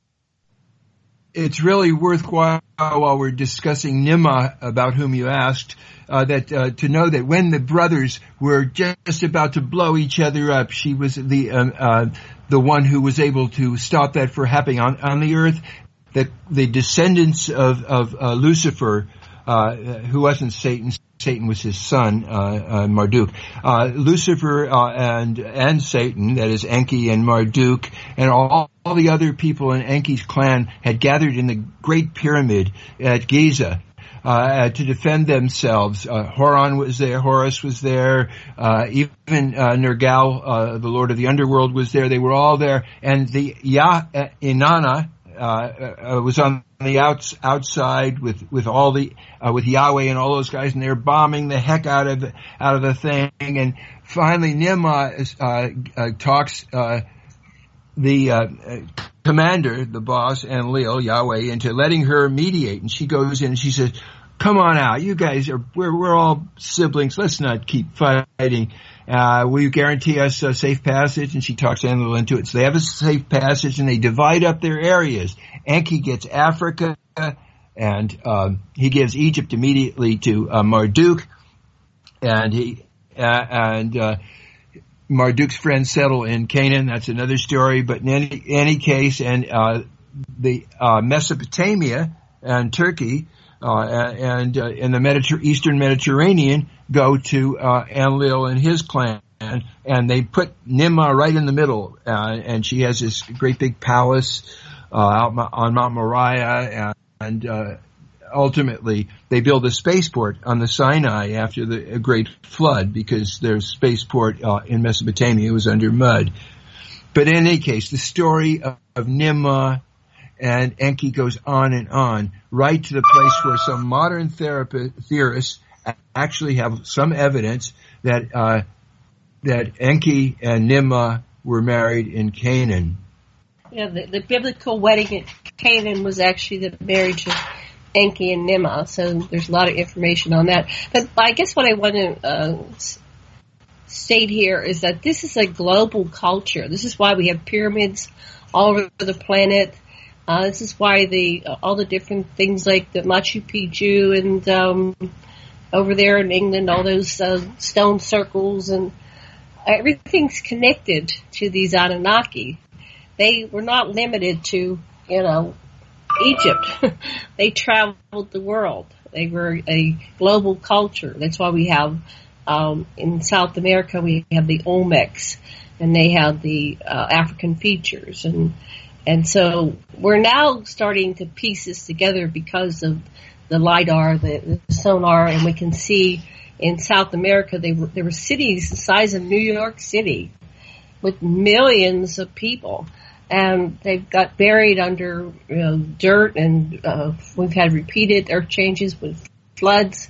it's really worthwhile while we're discussing Ninmah, about whom you asked, uh, that uh, to know that when the brothers were just about to blow each other up, she was the um, uh, the one who was able to stop that from happening on, on the earth. That the descendants of of uh, Lucifer, uh, who wasn't Satan, Satan was his son, uh, uh, Marduk. Uh, Lucifer uh, and and Satan, that is Enki and Marduk, and all, all the other people in Enki's clan had gathered in the Great Pyramid at Giza uh, to defend themselves. Uh, Horon was there, Horus was there, uh, even uh, Nergal, uh, the Lord of the Underworld, was there. They were all there, and the Yah uh, Inanna. Uh, uh, was on the outs, outside with, with all the, uh, with Yahweh and all those guys, and they're bombing the heck out of, out of the thing. And finally, Ninmah is, uh, uh, talks, uh, the, uh, commander, the boss, Enlil, Yahweh, into letting her mediate. And she goes in and she says, come on out. You guys are, we're, we're all siblings. Let's not keep fighting. Uh, will you guarantee us a safe passage? And she talks Enlil into it. So they have a safe passage and they divide up their areas. Enki gets Africa and, um he gives Egypt immediately to, uh, Marduk. And he, uh, and, uh, Marduk's friends settle in Canaan. That's another story. But in any, any case, and, uh, the, uh, Mesopotamia and Turkey, Uh, and uh, in the Mediter- Eastern Mediterranean, go to uh, Enlil and his clan, and they put Ninmah right in the middle, uh, and she has this great big palace uh, out ma- on Mount Moriah, and uh, ultimately they build a spaceport on the Sinai after the Great Flood, because their spaceport uh, in Mesopotamia was under mud. But in any case, the story of, of Ninmah and Enki goes on and on, right to the place where some modern therapist, theorists actually have some evidence that uh, that Enki and Ninmah were married in Canaan. Yeah, the, the biblical wedding at Canaan was actually the marriage of Enki and Ninmah, so there's a lot of information on that. But I guess what I want to uh, state here is that this is a global culture. This is why we have pyramids all over the planet. Uh, this is why the uh, all the different things like the Machu Picchu and um, over there in England, all those uh, stone circles and everything's connected to these Anunnaki. They were not limited to, you know, Egypt. They traveled the world. They were a global culture. That's why we have um, in South America we have the Olmecs, and they have the uh, African features and. And so we're now starting to piece this together because of the LIDAR, the, the sonar, and we can see in South America they were, there were cities the size of New York City with millions of people. And they've got buried under you know, dirt, and uh, we've had repeated earth changes with floods.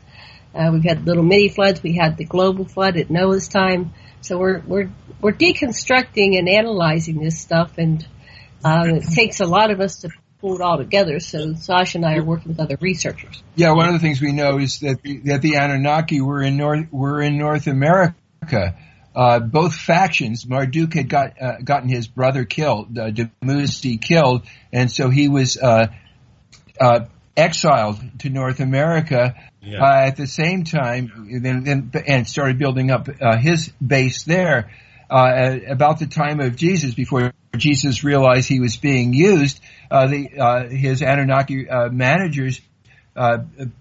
Uh, we've had little mini floods. We had the global flood at Noah's time. So we're we're we're deconstructing and analyzing this stuff, and Uh, it takes a lot of us to pull it all together, so Sasha and I are working with other researchers. Yeah, one of the things we know is that the, that the Anunnaki were in North were in North America. Uh, both factions, Marduk had got uh, gotten his brother killed, uh, Dumuzi killed, and so he was uh, uh, exiled to North America. Yeah. Uh, at the same time, and, and, and started building up uh, his base there. Uh, about the time of Jesus, before Jesus realized he was being used, uh, the, uh, his Anunnaki uh, managers uh,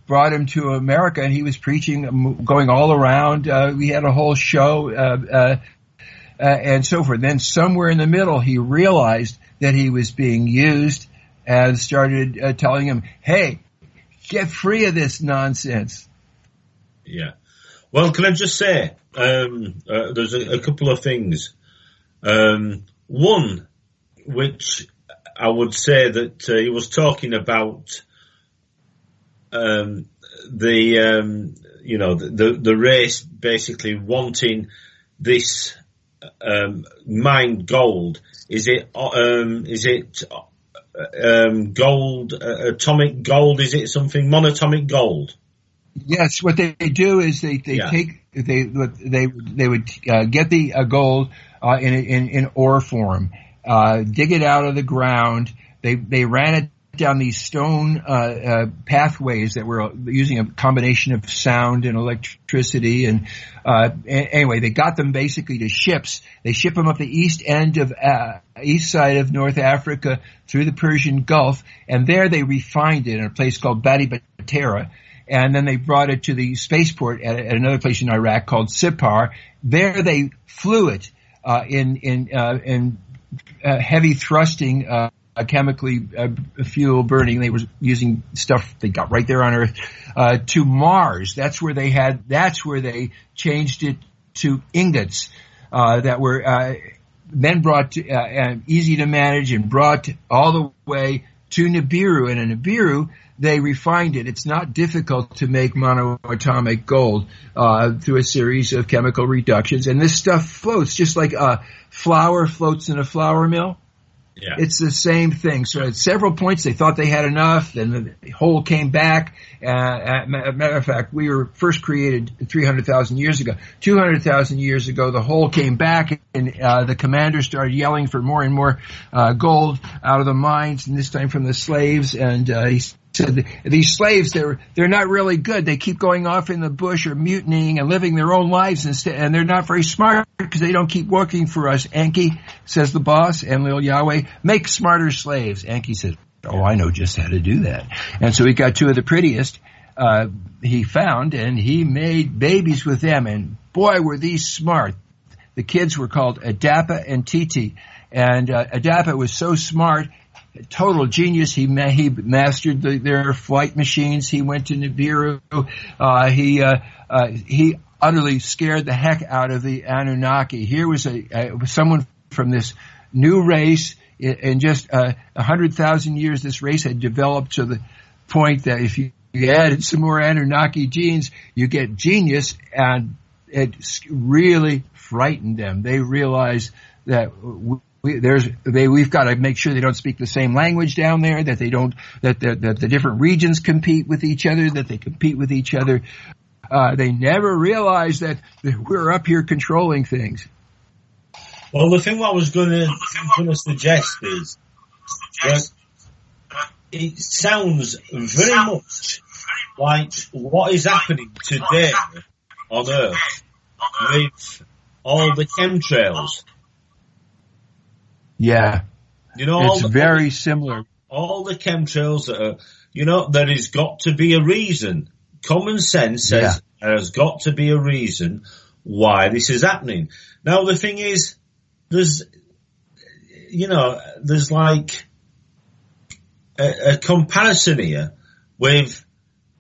brought him to America, and he was preaching, going all around. Uh, we had a whole show uh, uh, and so forth. Then somewhere in the middle, he realized that he was being used and started uh, telling him, hey, get free of this nonsense. Yeah. Well, can I just say, um, uh, there's a, a couple of things. Um, one, which I would say that uh, he was talking about um, the, um, you know, the, the race basically wanting this um, mined gold. Is it, um, is it um, gold, uh, atomic gold? Is it something monatomic gold? Yes, what they do is they they yeah. take they they they would uh, get the uh, gold uh, in in in ore form, uh, dig it out of the ground. They they ran it down these stone uh, uh, pathways that were using a combination of sound and electricity. And uh, anyway, they got them basically to ships. They ship them up the east end of uh, east side of North Africa through the Persian Gulf, and there they refined it in a place called Badi Batera. And then they brought it to the spaceport at, at another place in Iraq called Sippar. There they flew it uh, in in uh, in uh, heavy thrusting. Uh, Uh, chemically uh, fuel burning. They were using stuff they got right there on Earth uh, to Mars. That's where they had. That's where they changed it to ingots uh, that were uh, then brought to, uh, and easy to manage and brought all the way to Nibiru. And in Nibiru, they refined it. It's not difficult to make monoatomic gold uh, through a series of chemical reductions. And this stuff floats just like uh, flour floats in a flour mill. Yeah. It's the same thing. So at several points they thought they had enough, then the whole came back. Uh, as a matter of fact, we were first created three hundred thousand years ago. two hundred thousand years ago, the whole came back, and uh, the commanders started yelling for more and more uh, gold out of the mines, and this time from the slaves. And uh, he said, these slaves, they're, they're not really good. They keep going off in the bush or mutinying and living their own lives instead, and they're not very smart because they don't keep working for us. Enki, says the boss, Enlil Yahweh, make smarter slaves. Enki says, oh, I know just how to do that. And so he got two of the prettiest uh, he found, and he made babies with them. And boy, were these smart. The kids were called Adapa and Titi. And uh, Adapa was so smart, total genius. He ma- he mastered the, their flight machines. He went to Nibiru. Uh, he uh, uh, he utterly scared the heck out of the Anunnaki. Here was a, a someone from this new race. In, in just a uh, hundred thousand years, this race had developed to the point that if you added some more Anunnaki genes, you get genius, and it really frightened them. They realized that. We, We, there's, they, we've got to make sure they don't speak the same language down there, that they don't, that the, that the different regions compete with each other, that they compete with each other. Uh, they never realize that we're up here controlling things. Well, the thing I was going to suggest is that it sounds very much like what is happening today on Earth with all the chemtrails. Yeah, you know, it's all the, very similar. All the chemtrails that are, you know, there has got to be a reason. Common sense says yeah. There has got to be a reason why this is happening. Now, the thing is, there's, you know, there's like a, a comparison here with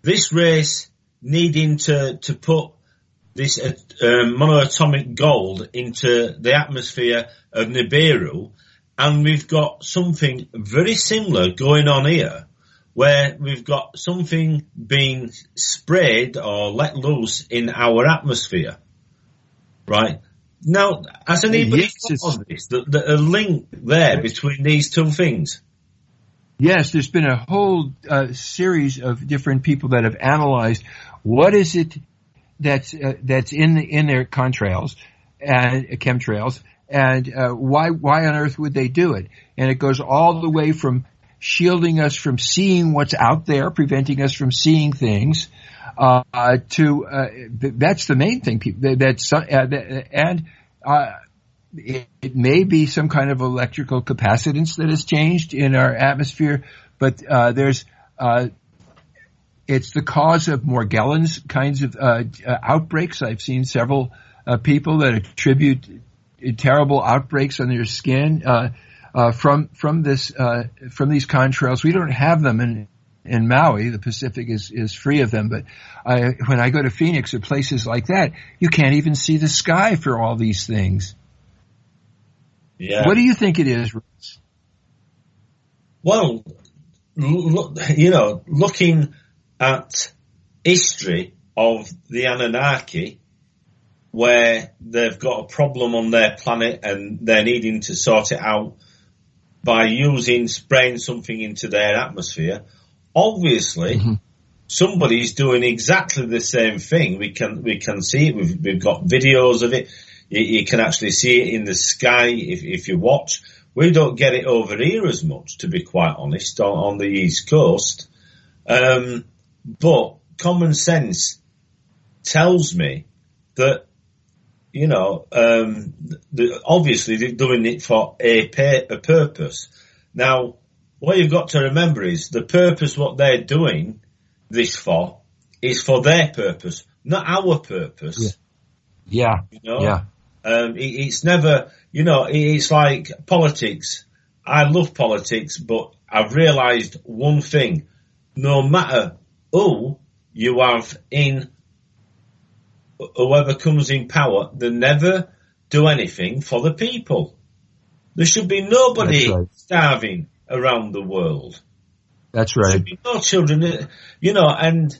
this race needing to, to put this uh, um, monoatomic gold into the atmosphere of Nibiru. And we've got something very similar going on here, where we've got something being sprayed or let loose in our atmosphere, right? Now, has anybody thought of this, the, the, a link there between these two things? Yes, there's been a whole uh, series of different people that have analyzed what is it that's, uh, that's in, the, in their contrails and uh, chemtrails. And uh, why why on earth would they do it? And it goes all the way from shielding us from seeing what's out there, preventing us from seeing things, uh, to uh, that's the main thing. People, that's, uh, and uh, it, it may be some kind of electrical capacitance that has changed in our atmosphere, but uh, there's uh, it's the cause of Morgellons kinds of uh, outbreaks. I've seen several uh, people that attribute terrible outbreaks on their skin uh, uh, from from this uh, from these contrails. We don't have them in in Maui. The Pacific is, is free of them. But I, when I go to Phoenix or places like that, you can't even see the sky for all these things. Yeah. What do you think it is, Russ? Well, look, you know, looking at history of the Anunnaki, where they've got a problem on their planet and they're needing to sort it out by using, spraying something into their atmosphere. Obviously, mm-hmm. Somebody's doing exactly the same thing. We can, we can see it. We've, we've got videos of it. You, you can actually see it in the sky if, if you watch. We don't get it over here as much, to be quite honest, on, on the East Coast. Um, but common sense tells me that, you know, um, the, obviously they're doing it for a, pay, a purpose. Now, what you've got to remember is the purpose what they're doing this for is for their purpose, not our purpose. Yeah. You know? Yeah. Um, it, it's never, you know, it, it's like politics. I love politics, but I've realized one thing. No matter who you have in, whoever comes in power, they never do anything for the people. There should be nobody right. starving around the world. That's right. There should be no children, you know, and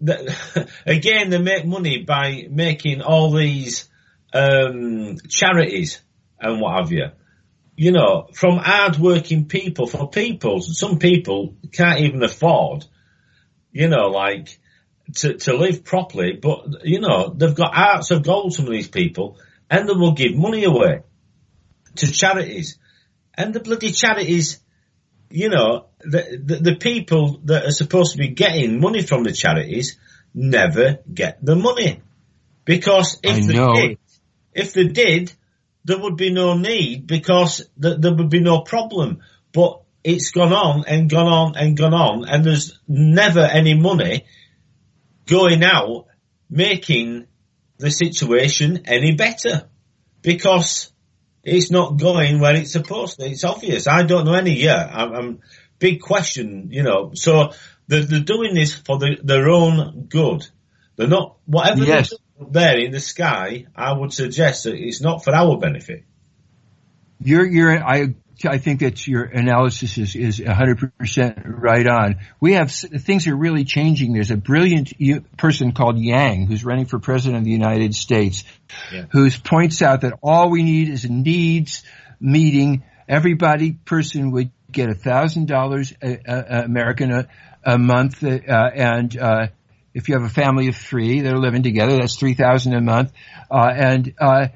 the, again, they make money by making all these um charities and what have you, you know, from hard-working people, for people, some people can't even afford, you know, like, to, to live properly, but, you know, they've got hearts of gold, some of these people, and they will give money away to charities. And the bloody charities, you know, the, the, the people that are supposed to be getting money from the charities never get the money. Because if they did, If they did, there would be no need, because th- there would be no problem. But it's gone on and gone on and gone on, and there's never any money going out making the situation any better, because it's not going where it's supposed to. It's obvious. I don't know any year. I'm, I'm big question, you know. So they're, they're doing this for the, their own good. They're not whatever yes. they're doing there in the sky, I would suggest that it's not for our benefit. You're, you're, I, I think that your analysis is, is one hundred percent right on. We have, things are really changing. There's a brilliant person called Yang who's running for president of the United States, yeah. who points out that all we need is a needs meeting. Everybody person would get one thousand dollars American a, a month, uh, and, uh, if you have a family of three that are living together, that's three thousand dollars a month. Uh, and, uh,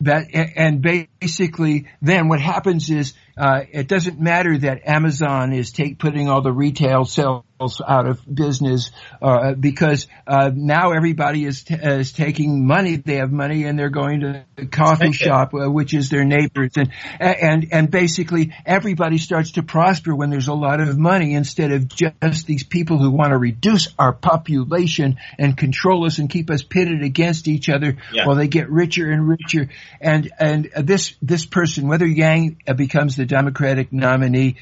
that, and basically then what happens is, uh, it doesn't matter that Amazon is take, putting all the retail sales out of business, uh, because, uh, now everybody is, t- is taking money. They have money and they're going to the coffee shop, uh, which is their neighbors. And, and, and basically everybody starts to prosper when there's a lot of money, instead of just these people who want to reduce our population and control us and keep us pitted against each other yeah. while they get richer and richer. And, and this, this person, whether Yang becomes the Democratic nominee,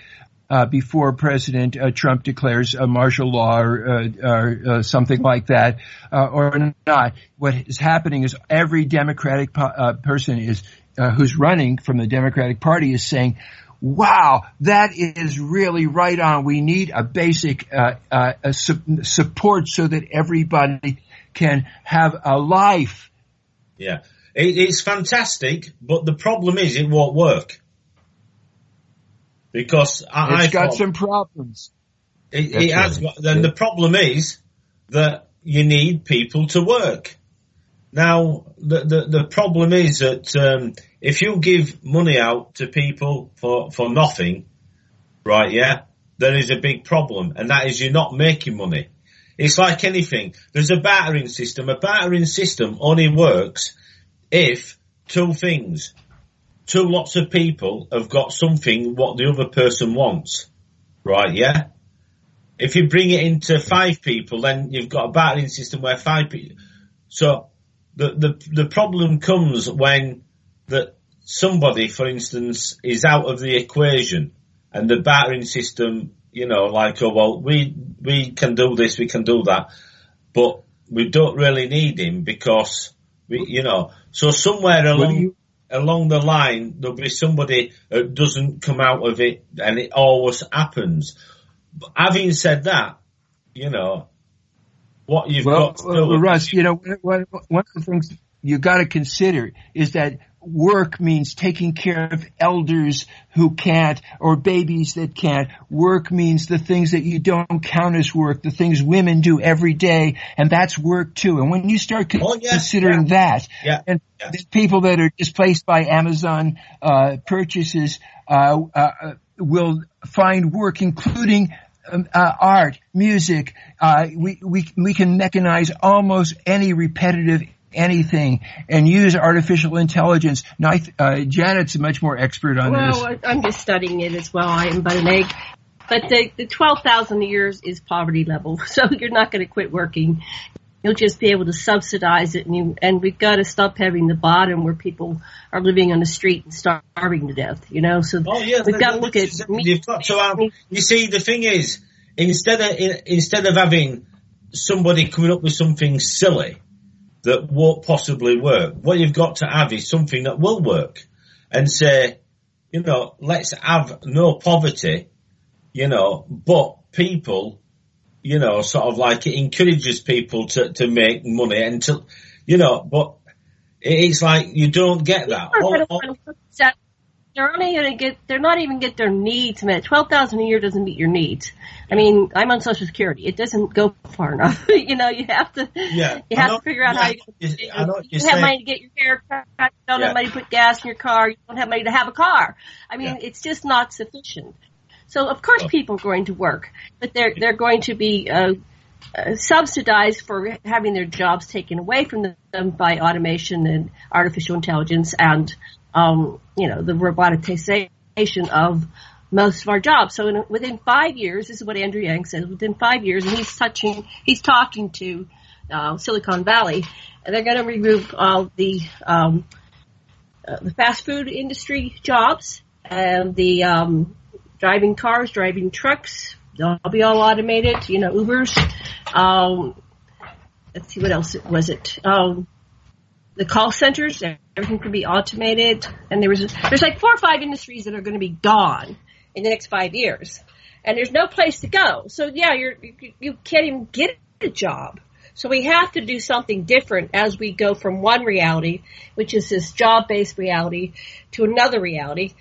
Uh, before President uh, Trump declares a martial law or, uh, or uh, something like that, uh, or not, what is happening is every Democratic po- uh, person is uh, who's running from the Democratic Party is saying, "Wow, that is really right on. We need a basic uh, uh, a su- support so that everybody can have a life." Yeah, it, it's fantastic, but the problem is it won't work. Because I, it's I got some problems. It, it has got, then yeah. the problem is that you need people to work. Now, the, the, the problem is that, um, if you give money out to people for, for nothing, right, yeah, there is a big problem. And that is you're not making money. It's like anything. There's a bartering system. A bartering system only works if two things. Two lots of people have got something what the other person wants, right, yeah? If you bring it into five people, then you've got a bartering system where five people... So the, the, the problem comes when that somebody, for instance, is out of the equation and the bartering system, you know, like, oh, well, we we can do this, we can do that, but we don't really need him because, we, you know... So somewhere along... Along the line, there'll be somebody that doesn't come out of it, and it always happens. But having said that, you know, what you've well, got to do... Well, Russ, you know, one of the things you've got to consider is that Work means taking care of elders who can't, or babies that can't. Work means the things that you don't count as work, the things women do every day, and that's work too. And when you start oh, yes, considering yeah. that, yeah, and yeah. the people that are displaced by Amazon uh, purchases uh, uh, will find work, including Um, uh, art, music. uh, we, we, we can mechanize almost any repetitive anything and use artificial intelligence. Now, uh, Janet's much more expert on well, this. Well, I'm just studying it as well. I am but an egg. But the, the twelve thousand years is poverty level, so you're not going to quit working. You'll just be able to subsidize it, and, you, and we've got to stop having the bottom where people are living on the street and starving to death, you know. So oh, yeah, we've got to look at. You've got to have, you see, the thing is, instead of instead of having somebody coming up with something silly that won't possibly work, what you've got to have is something that will work, and say, you know, let's have no poverty, you know, but people. You know, sort of like it encourages people to, to make money and to, you know, but it's like you don't get that. All, all, they're only going to get, they're not even get their needs met. twelve thousand a year doesn't meet your needs. I mean, I'm on Social Security. It doesn't go far enough. You know, you have to, yeah. you have to figure out yeah, how you, is, you, know, you don't have money to get your hair cut. You don't yeah. have money to put gas in your car. You don't have money to have a car. I mean, yeah. it's just not sufficient. So of course people are going to work, but they're they're going to be uh, uh, subsidized for having their jobs taken away from them by automation and artificial intelligence and um, you know the roboticization of most of our jobs. So in, within five years, this is what Andrew Yang says. Within five years, and he's touching, he's talking to uh, Silicon Valley, and they're going to remove all the um, uh, the fast food industry jobs and the um, driving cars, driving trucks, they'll be all automated, you know, Ubers. Um, let's see, what else was it? Um, the call centers, everything can be automated. And there was, there's like four or five industries that are going to be gone in the next five years. And there's no place to go. So, yeah, you're, you, you can't even get a job. So we have to do something different as we go from one reality, which is this job-based reality, to another reality.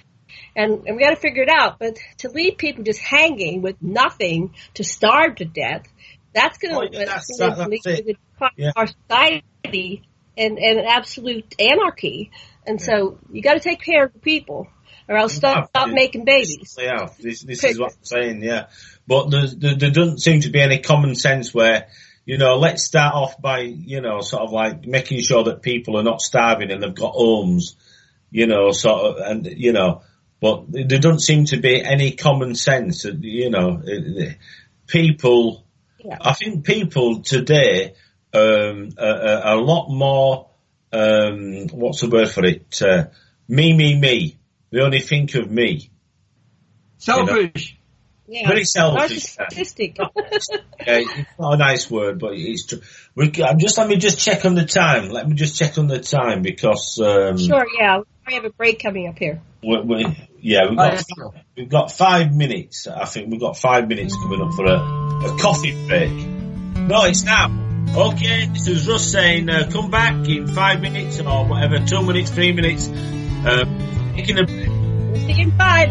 And, and we got to figure it out. But to leave people just hanging with nothing to starve to death, that's going oh, yeah, that's, that, to lead to yeah. our society and, and absolute anarchy. And yeah. so you got to take care of the people, or else stop, stop this, making babies. Yeah, this, this is what I'm saying. Yeah, but there, there, there doesn't seem to be any common sense where, you know, let's start off by, you know, sort of like making sure that people are not starving and they've got homes, you know, sort of, and you know. But there doesn't seem to be any common sense, you know. People, yeah. I think people today um, are, are a lot more, um, what's the word for it? Uh, me, me, me. They only think of me. Selfish. You know? Yeah. Very selfish. Narcissistic. Yeah, it's not a nice word, but it's true. We, just let me just check on the time. Let me just check on the time because. Um, sure. Yeah. We have a break coming up here. We, we, yeah, we've got, oh, yeah, we've got five minutes. I think we've got five minutes coming up for a, a coffee break. No, it's now. Okay, this is Russ saying uh, come back in five minutes or whatever, two minutes, three minutes. Uh, taking a break. We'll see you in five.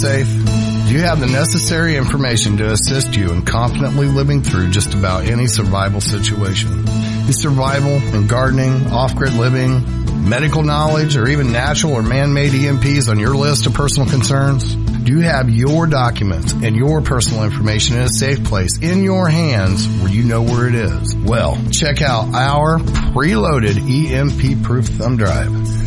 Safe. You have the necessary information to assist you in confidently living through just about any survival situation. In survival and gardening, off-grid living, medical knowledge, or even natural or man-made E M Ps on your list of personal concerns, You have your documents and your personal information in a safe place in your hands where you know where it is. Well, check out our preloaded E M P-proof thumb drive.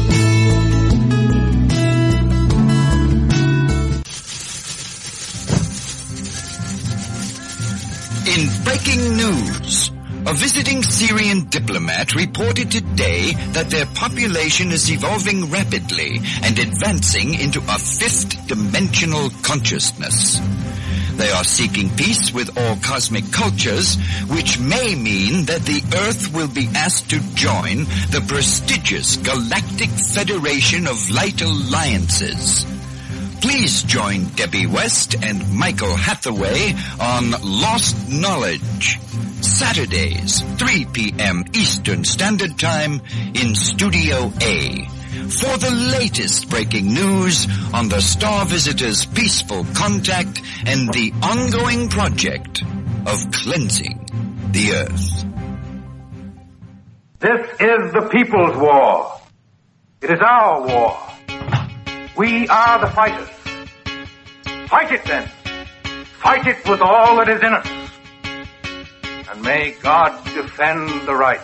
In breaking news, a visiting Syrian diplomat reported today that their population is evolving rapidly and advancing into a fifth dimensional consciousness. They are seeking peace with all cosmic cultures, which may mean that the Earth will be asked to join the prestigious Galactic Federation of Light Alliances. Please join Debbie West and Michael Hathaway on Lost Knowledge, Saturdays, three p.m. Eastern Standard Time in Studio A, for the latest breaking news on the Star Visitors' peaceful contact and the ongoing project of cleansing the Earth. This is the People's War. It is our war. We are the fighters. Fight it then. Fight it with all that is in us. And may God defend the right.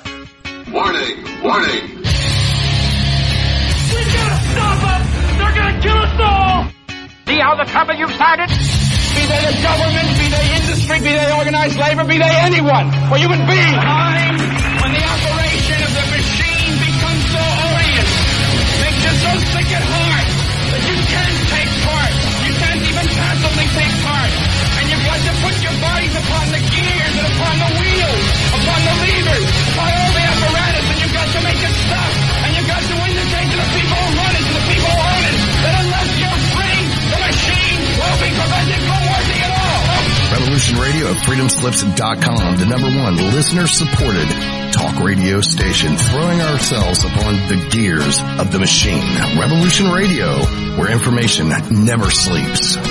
Warning! Warning! We gotta stop them! They're gonna kill us all! See how the trouble you've started? Be they the government, be they industry, be they organized labor, be they anyone, or human beings. Time when the operation of the machine becomes so orient, makes you so sick at heart. You can't take part. You can't even possibly take part. And you've got to put your bodies upon the gears and upon the wheels, upon the levers, upon all the apparatus, and you've got to make it stop. And you've got to indicate to the people who run it, to the people who own it, that unless you're free, the machine will be prevented from working at all. Revolution Radio at freedom slips dot com, the number one listener-supported talk radio station, throwing ourselves upon the gears of the machine. Revolution Radio, where information never sleeps. You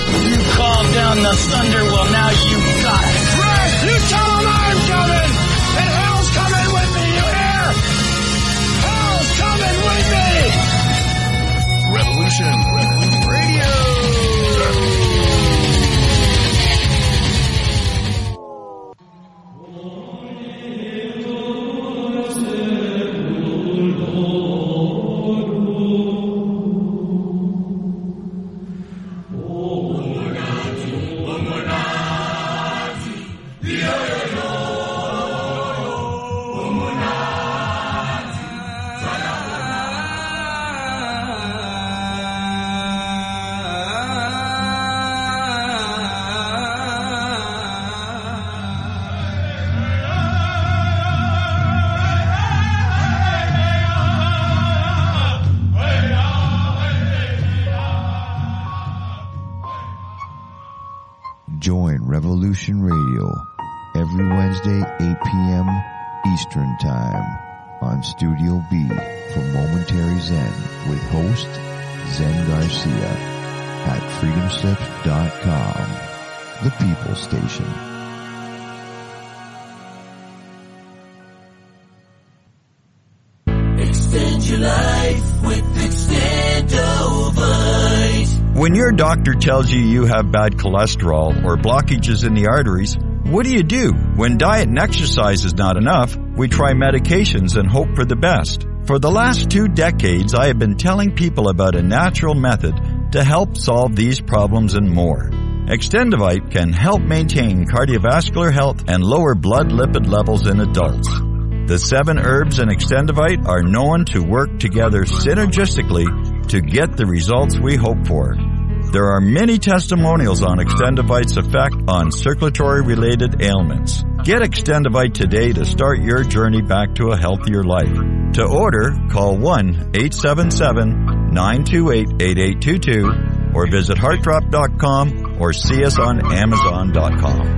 calm down the thunder, well now you got it. Fred, you tell them I'm coming, and hell's coming with me, you hear? Hell's coming with me! Revolution Radio. Revolution Radio, every Wednesday, eight p.m. Eastern Time, on Studio B for Momentary Zen with host Zen Garcia at freedom slips dot com, the People Station. Extend your life with Extendovite. When your doctor tells you you have bad cholesterol or blockages in the arteries, what do you do? When diet and exercise is not enough, we try medications and hope for the best. For the last two decades, I have been telling people about a natural method to help solve these problems and more. Extendivite can help maintain cardiovascular health and lower blood lipid levels in adults. The seven herbs in extendivite are known to work together synergistically to get the results we hope for. There are many testimonials on extendivite's effect on circulatory-related ailments. Get extendivite today to start your journey back to a healthier life. To order, call one eight seven seven, nine two eight, eight eight two two or visit heart drop dot com or see us on amazon dot com.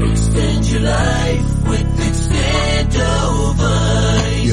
Extend your life with Extendovite. The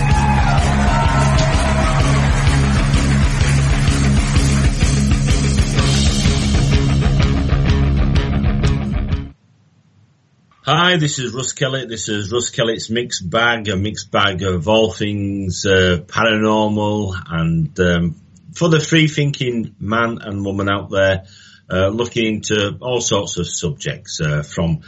Hi, this is Russ Kellett. This is Russ Kellett's Mixed Bag, a mixed bag of all things uh, paranormal and um, for the free-thinking man and woman out there uh, looking into all sorts of subjects, uh, from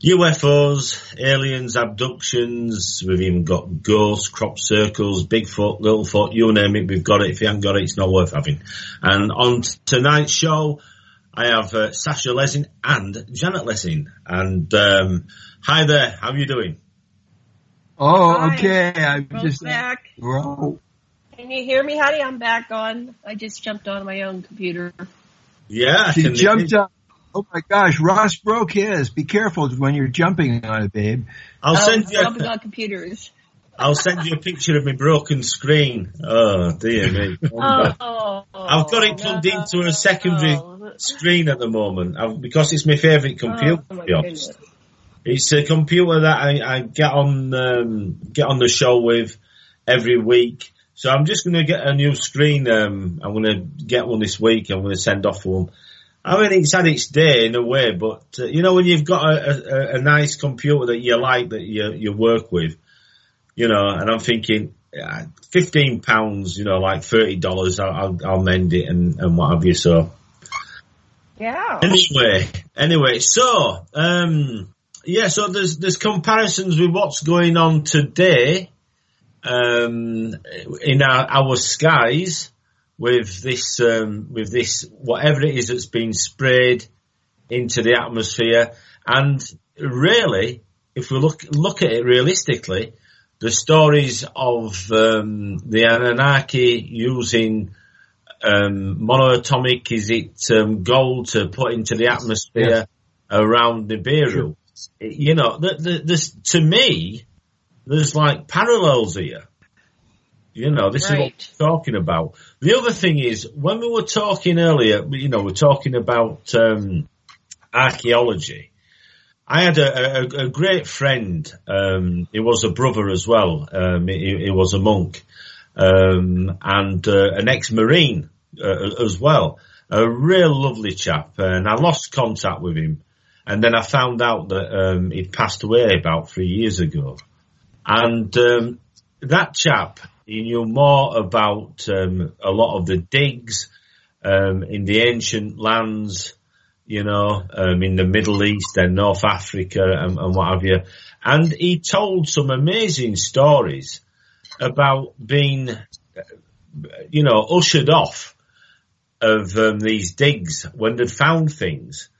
U F Os, aliens, abductions. We've even got ghosts, crop circles, Bigfoot, Littlefoot, you name it, we've got it. If you haven't got it, it's not worth having. And on tonight's show, I have uh, Sasha Lessin and Janet Lessin. And um, hi there, how are you doing? Oh, hi. Okay. I'm Bro's just back. Bro. Can you hear me, honey? I'm back on. I just jumped on my own computer. Yeah. She jumped up. Oh, my gosh. Ross broke his. Be careful when you're jumping on it, babe. I'll oh, send you jumping a... on computers. I'll send you a picture of my broken screen. Oh, dear me. Oh, I've got it plugged no, into a secondary no. screen at the moment I've, because it's my favourite computer, oh, to be honest. Goodness. It's a computer that I, I get on um, get on the show with every week. So I'm just going to get a new screen. Um, I'm going to get one this week. I'm going to send off one. I mean, it's had its day in a way, but, uh, you know, when you've got a, a, a nice computer that you like, that you, you work with, you know, and I'm thinking, uh, fifteen pounds, you know, like thirty dollars, I'll, I'll mend it and, and what have you, so. Yeah. Anyway, anyway, so, um, yeah, so there's, there's comparisons with what's going on today, um, in our, our skies with this, um, with this, whatever it is that's been sprayed into the atmosphere. And really, if we look, look at it realistically, the stories of um, the Anunnaki using um, monoatomic, is it um, gold to put into the atmosphere yes. around Nibiru? You know, the, the, this, to me, there's like parallels here. You know, this right. is what we're talking about. The other thing is, when we were talking earlier, you know, we're talking about um, archaeology. I had a, a, a great friend, um, he was a brother as well, um, he, he was a monk, um, and uh, an ex-Marine uh, as well, a real lovely chap, and I lost contact with him, and then I found out that um, he'd passed away about three years ago, and um, that chap, he knew more about um, a lot of the digs um, in the ancient lands, you know, um, in the Middle East and North Africa and, and what have you. And he told some amazing stories about being, you know, ushered off of um, these digs when they'd found things.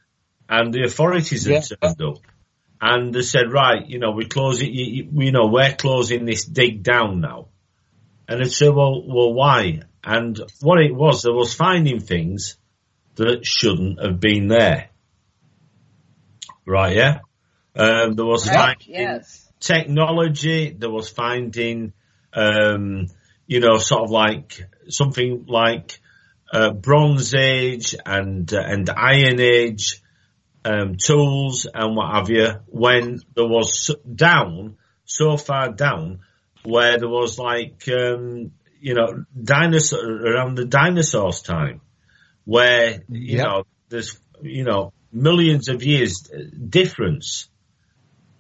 And the authorities had yeah. turned up. And they said, right, you know, we close it, you, you know, we're closing this dig down now. And they'd say, well, well, why? And what it was, there was finding things that shouldn't have been there. Right, yeah? Um, there was right, finding yes. technology, there was finding, um, you know, sort of like something like uh, Bronze Age and, uh, and Iron Age um, tools and what have you, when there was down, so far down, where there was like, um, you know, dinosaur, around the dinosaurs' time. Where, you yep. know, there's, you know, millions of years difference,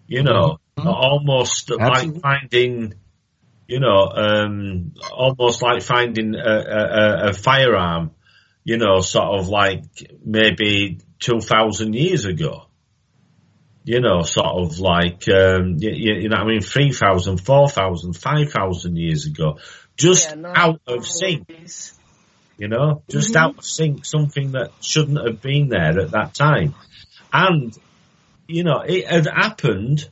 you know, mm-hmm. almost Absolutely. Like finding, you know, um, almost like finding a, a, a firearm, you know, sort of like maybe two thousand years ago, you know, sort of like, um, you, you know what I mean, three thousand, four thousand, five thousand years ago, just yeah, no, out of sync, always. You know, just mm-hmm. out of sync, something that shouldn't have been there at that time. And, you know, it had happened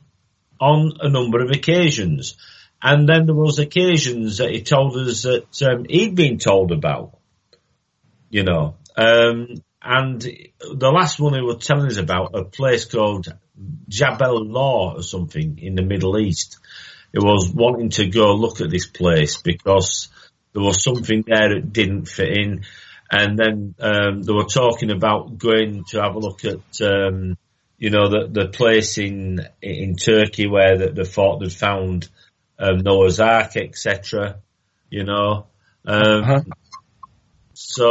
on a number of occasions. And then there was occasions that he told us that um, he'd been told about, you know. Um, and the last one he was telling us about, a place called Jabal Law or something in the Middle East. He was wanting to go look at this place because there was something there that didn't fit in. And then um, they were talking about going to have a look at... Um, You know, the, the place in in Turkey where the, the thought they'd found um, Noah's Ark, et cetera, you know. Um, uh-huh. So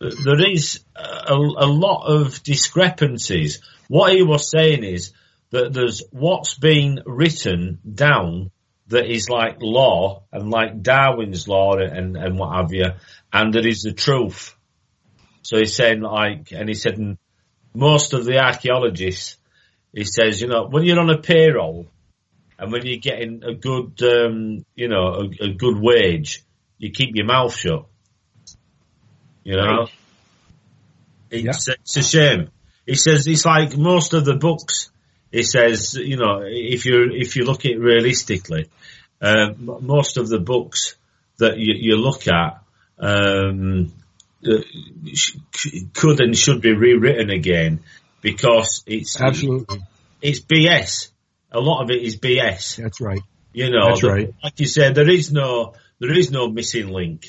there is a, a lot of discrepancies. What he was saying is that there's what's been written down that is like law and like Darwin's law and, and what have you, and that is the truth. So he's saying like, and he said... Most of the archaeologists, he says, you know, when you're on a payroll and when you're getting a good, um, you know, a, a good wage, you keep your mouth shut. You know, it's, yeah. it's a shame. He says it's like most of the books. He says, you know, if you if you look at it realistically, uh, most of the books that you, you look at. Um, Uh, could and should be rewritten again because it's absolutely it's B S. A lot of it is B S. That's right. You know, that's the, right. Like you said, there is no there is no missing link.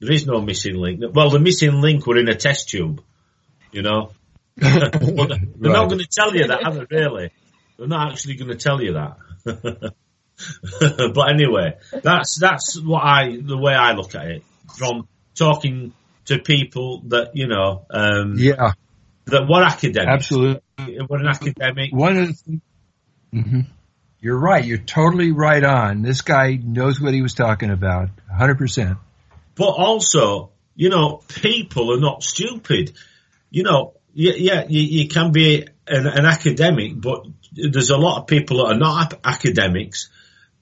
There is no missing link. Well, the missing link were in a test tube. You know, but they're right. not going to tell you that, are they? Really, they're not actually going to tell you that. But anyway, that's that's what I the way I look at it from talking. To people that, you know, um, yeah, that were academics. Absolutely. What an academic. One of the things, mm-hmm. You're right. You're totally right on. This guy knows what he was talking about, one hundred percent. But also, you know, people are not stupid. You know, yeah, yeah you, you can be an, an academic, but there's a lot of people that are not academics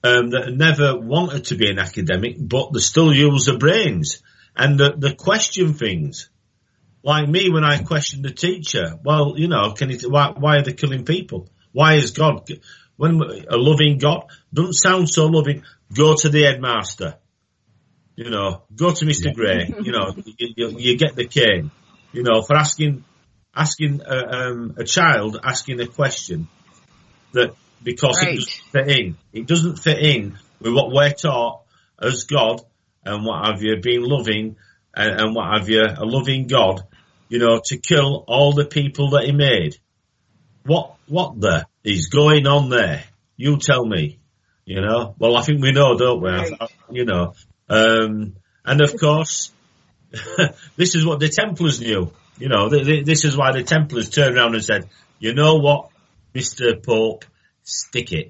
um, that never wanted to be an academic, but they still use their brains. And the, the question things, like me when I question the teacher, well, you know, can it, why, why are they killing people? Why is God, when a loving God, doesn't sound so loving, go to the headmaster, you know, go to Mister Yeah. Gray, you know, you, you, you get the cane, you know, for asking asking a, um, a child, asking a question that because right. it doesn't fit in. It doesn't fit in with what we're taught as God. And what have you, being loving, and, and what have you, a loving God, you know, to kill all the people that he made. What, what the is going on there? You tell me, you know. Well, I think we know, don't we? Right. I, you know, um, and of course, this is what the Templars knew. You know, th- th- this is why the Templars turned around and said, you know what, Mister Pope, stick it.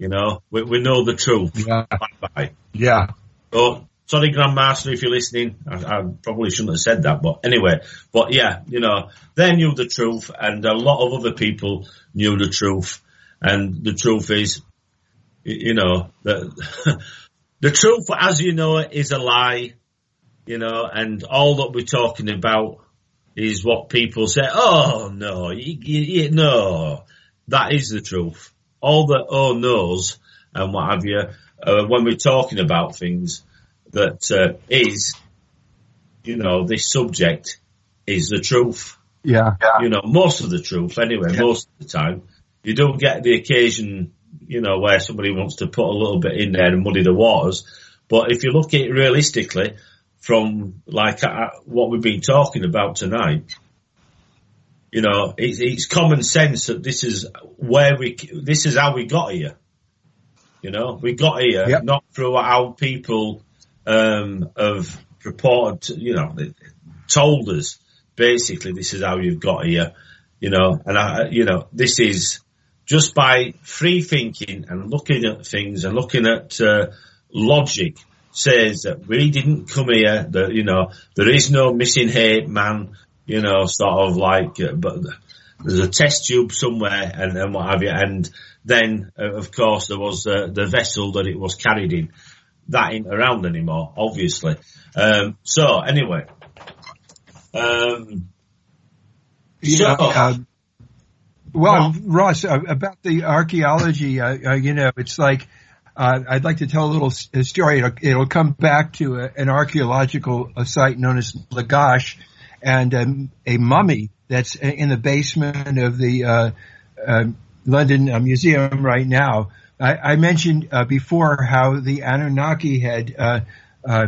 You know, we, we know the truth. Yeah. Bye-bye. Yeah. Oh, sorry, Grandmaster, if you're listening. I, I probably shouldn't have said that, but anyway. But yeah, you know, they knew the truth, and a lot of other people knew the truth. And the truth is, you know, that the truth, as you know it, is a lie, you know, and all that we're talking about is what people say, oh, no, you, you, no, that is the truth. All the oh, no's and what have you. Uh, when we're talking about things that uh, is, you know, this subject is the truth. Yeah. yeah. You know, most of the truth, anyway, yeah. most of the time. You don't get the occasion, you know, where somebody wants to put a little bit in there and muddy the waters. But if you look at it realistically from, like, uh, what we've been talking about tonight, you know, it's, it's common sense that this is where we, this is how we got here. You know, we got here yep. not through how people um, have reported, to, you know, told us basically this is how you've got here, you know, and I, you know, this is just by free thinking and looking at things and looking at uh, logic says that we didn't come here, that, you know, there is no missing hate man, you know, sort of like, uh, but there's a test tube somewhere and, and what have you. And then, uh, of course, there was uh, the vessel that it was carried in. That ain't around anymore, obviously. Um, so, anyway. Um, yeah, so, uh, well, well, Russ, uh, about the archaeology, uh, uh, you know, it's like, Uh, I'd like to tell a little a story. It'll, it'll come back to a, an archaeological site known as Lagash, and um, a mummy that's in the basement of the uh, uh, London uh, Museum right now. I, I mentioned uh, before how the Anunnaki had uh, uh,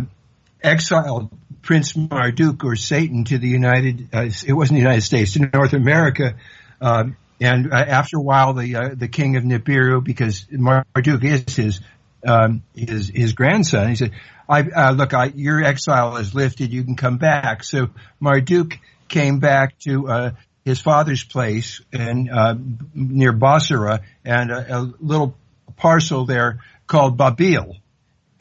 exiled Prince Marduk, or Satan, to the United uh, – it wasn't the United States, to North America. Um And after a while, the uh, the king of Nibiru, because Marduk is his um, his his grandson, he said, "I uh, look, I, your exile is lifted. You can come back." So Marduk came back to uh, his father's place and uh, near Basra, and a, a little parcel there called Babil,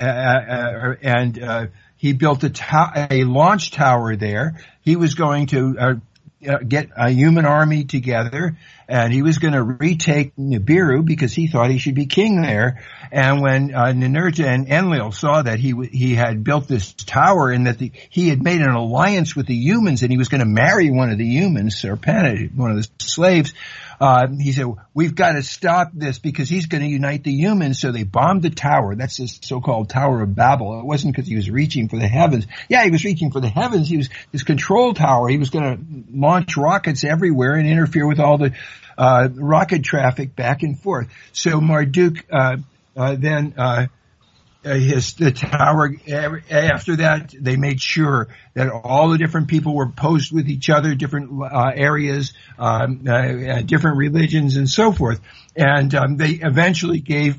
uh, uh, and uh, he built a, to- a launch tower there. He was going to. Uh, Uh, get a human army together, and he was going to retake Nibiru because he thought he should be king there. And when uh, Ninurta and Enlil saw that he w- he had built this tower and that the, he had made an alliance with the humans and he was going to marry one of the humans, Serpent, one of the slaves, uh, he said, "We've got to stop this because he's going to unite the humans." So they bombed the tower. That's the so-called Tower of Babel. It wasn't because he was reaching for the heavens. Yeah, he was reaching for the heavens. He was his control tower. He was going to launch rockets everywhere and interfere with all the Uh, rocket traffic back and forth. So Marduk, uh, uh, then, uh, his, the tower, after that, they made sure that all the different people were posed with each other, different, uh, areas, um, uh, different religions and so forth. And, um, they eventually gave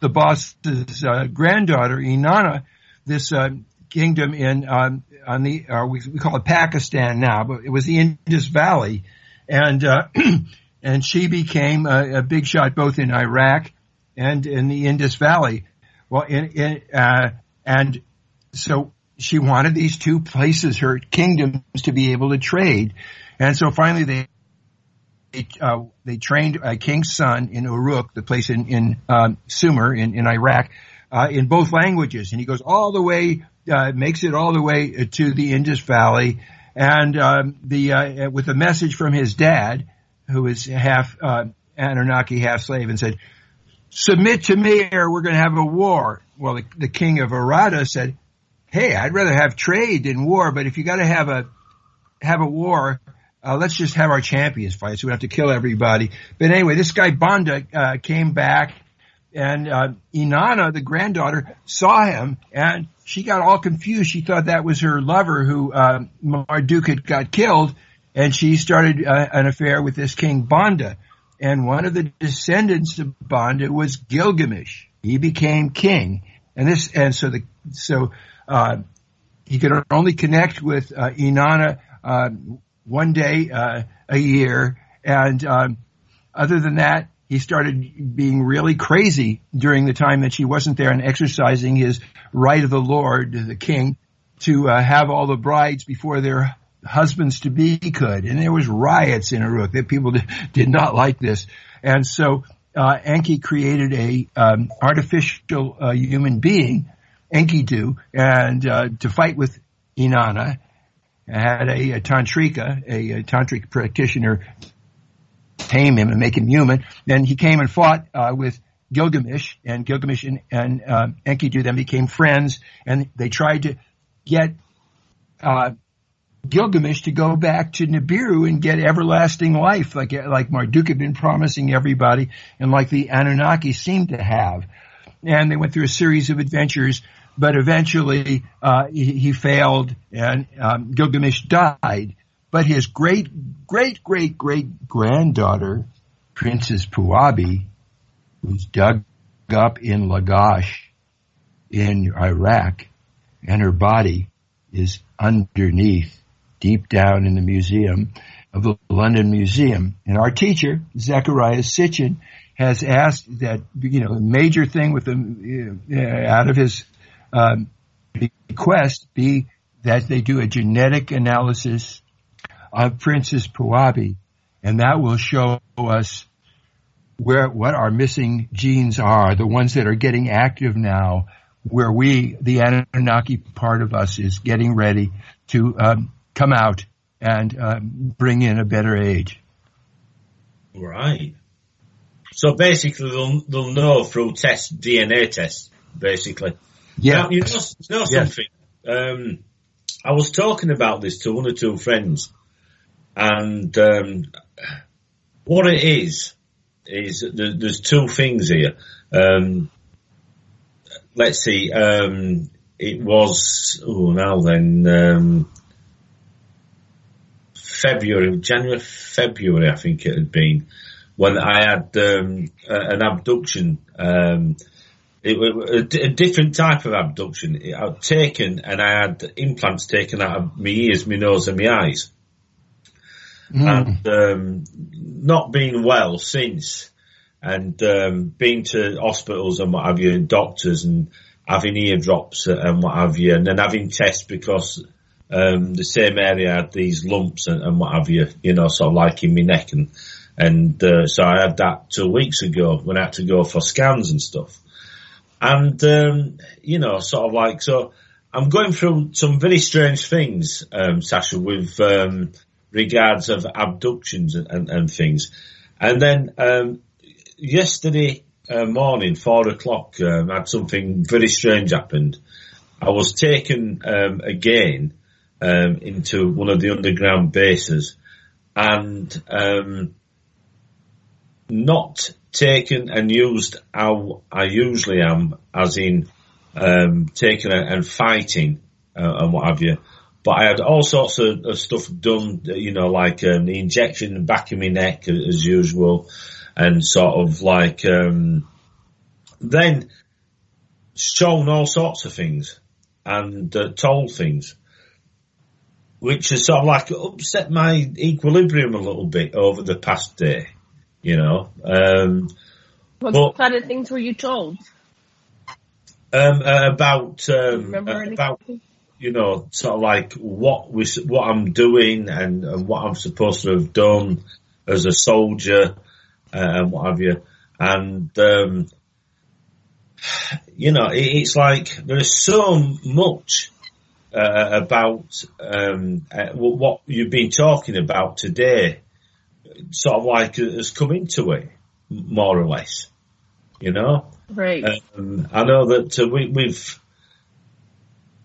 the boss's, uh, granddaughter, Inanna, this, uh, kingdom in, um, on the, uh, we, we call it Pakistan now, but it was the Indus Valley. And, uh, And she became a, a big shot both in Iraq and in the Indus Valley. Well, in, in, uh, and so she wanted these two places, her kingdoms, to be able to trade. And so finally they they, uh, they trained a king's son in Uruk, the place in, in um, Sumer in, in Iraq, uh, in both languages. And he goes all the way, uh, makes it all the way to the Indus Valley, and um, the uh, with a message from his dad, who is half uh, Anunnaki, half slave, and said, "Submit to me or we're going to have a war." Well, the, the king of Arada said, "Hey, I'd rather have trade than war, but if you got to have a have a war, uh, let's just have our champions fight, so we don't have to kill everybody." But anyway, this guy Banda uh, came back, and uh, Inanna, the granddaughter, saw him, and she got all confused. She thought that was her lover who uh, Marduk had got killed. And she started uh, an affair with this king Banda. And one of the descendants of Banda was Gilgamesh. He became king. And this, and so the, so, uh, he could only connect with, uh, Inanna, uh, one day, uh, a year. And, um, other than that, he started being really crazy during the time that she wasn't there and exercising his right of the Lord, the king, to, uh, have all the brides before their husbands to be could, and there was riots in Uruk that people did, did not like this, and so uh, Enki created a um, artificial uh, human being, Enkidu, and uh, to fight with Inanna. Had a, a tantrika, a, a tantric practitioner, tame him and make him human. Then he came and fought uh, with Gilgamesh, and Gilgamesh and, and uh, Enkidu then became friends, and they tried to get Uh, Gilgamesh to go back to Nibiru and get everlasting life, like like Marduk had been promising everybody, and like the Anunnaki seemed to have. And they went through a series of adventures, but eventually uh, he, he failed, and um, Gilgamesh died. But his great, great, great, great granddaughter, Princess Puabi, was dug up in Lagash in Iraq, and her body is underneath, deep down in the museum, of the London Museum. And our teacher, Zecharia Sitchin, has asked that, you know, major thing with them, uh, out of his um, request be that they do a genetic analysis of Princess Puabi, and that will show us where, what our missing genes are, the ones that are getting active now, where we, the Anunnaki part of us, is getting ready to um, come out and um, bring in a better age. Right. So basically they'll, they'll know through tests, D N A tests, basically. Yeah. Now, you know, you know something? Yeah. Um, I was talking about this to one or two friends, and um, what it is, is th- there's two things here. Um, let's see, um, it was, oh, now then, um, February, January, February, I think it had been, when I had um, an abduction. Um, it was a, a different type of abduction. I'd taken, and I had implants taken out of my ears, my nose, and my eyes. Mm. And um, not been well since, and um, been to hospitals and what have you, and doctors, and having eardrops and what have you, and then having tests because um, the same area had these lumps and, and what have you, you know, sort of like in my neck and. And uh, so I had that two weeks ago when I had to go for scans and stuff. And, um, you know, sort of like, so I'm going through some very strange things, um, Sasha, with um, regards of abductions and, and, and things. And then um, yesterday morning, four o'clock, um, I had something very strange happened. I was taken um, again um, into one of the underground bases, and... Um, not taken and used how I usually am, as in um, taken and fighting uh, and what have you. But I had all sorts of, of stuff done, you know, like um, the injection in the back of my neck as usual, and sort of like um, then shown all sorts of things and uh, told things, which has sort of like upset my equilibrium a little bit over the past day. You know, um, what but, kind of things were you told? Um, uh, about, um, uh, about, you know, sort of like what we, what I'm doing and, and what I'm supposed to have done as a soldier, uh, and what have you. And, um, you know, it, it's like there's so much, uh, about, um, uh, what you've been talking about today. Sort of like has come into it, more or less, you know. Right. Um, I know that uh, we, we've.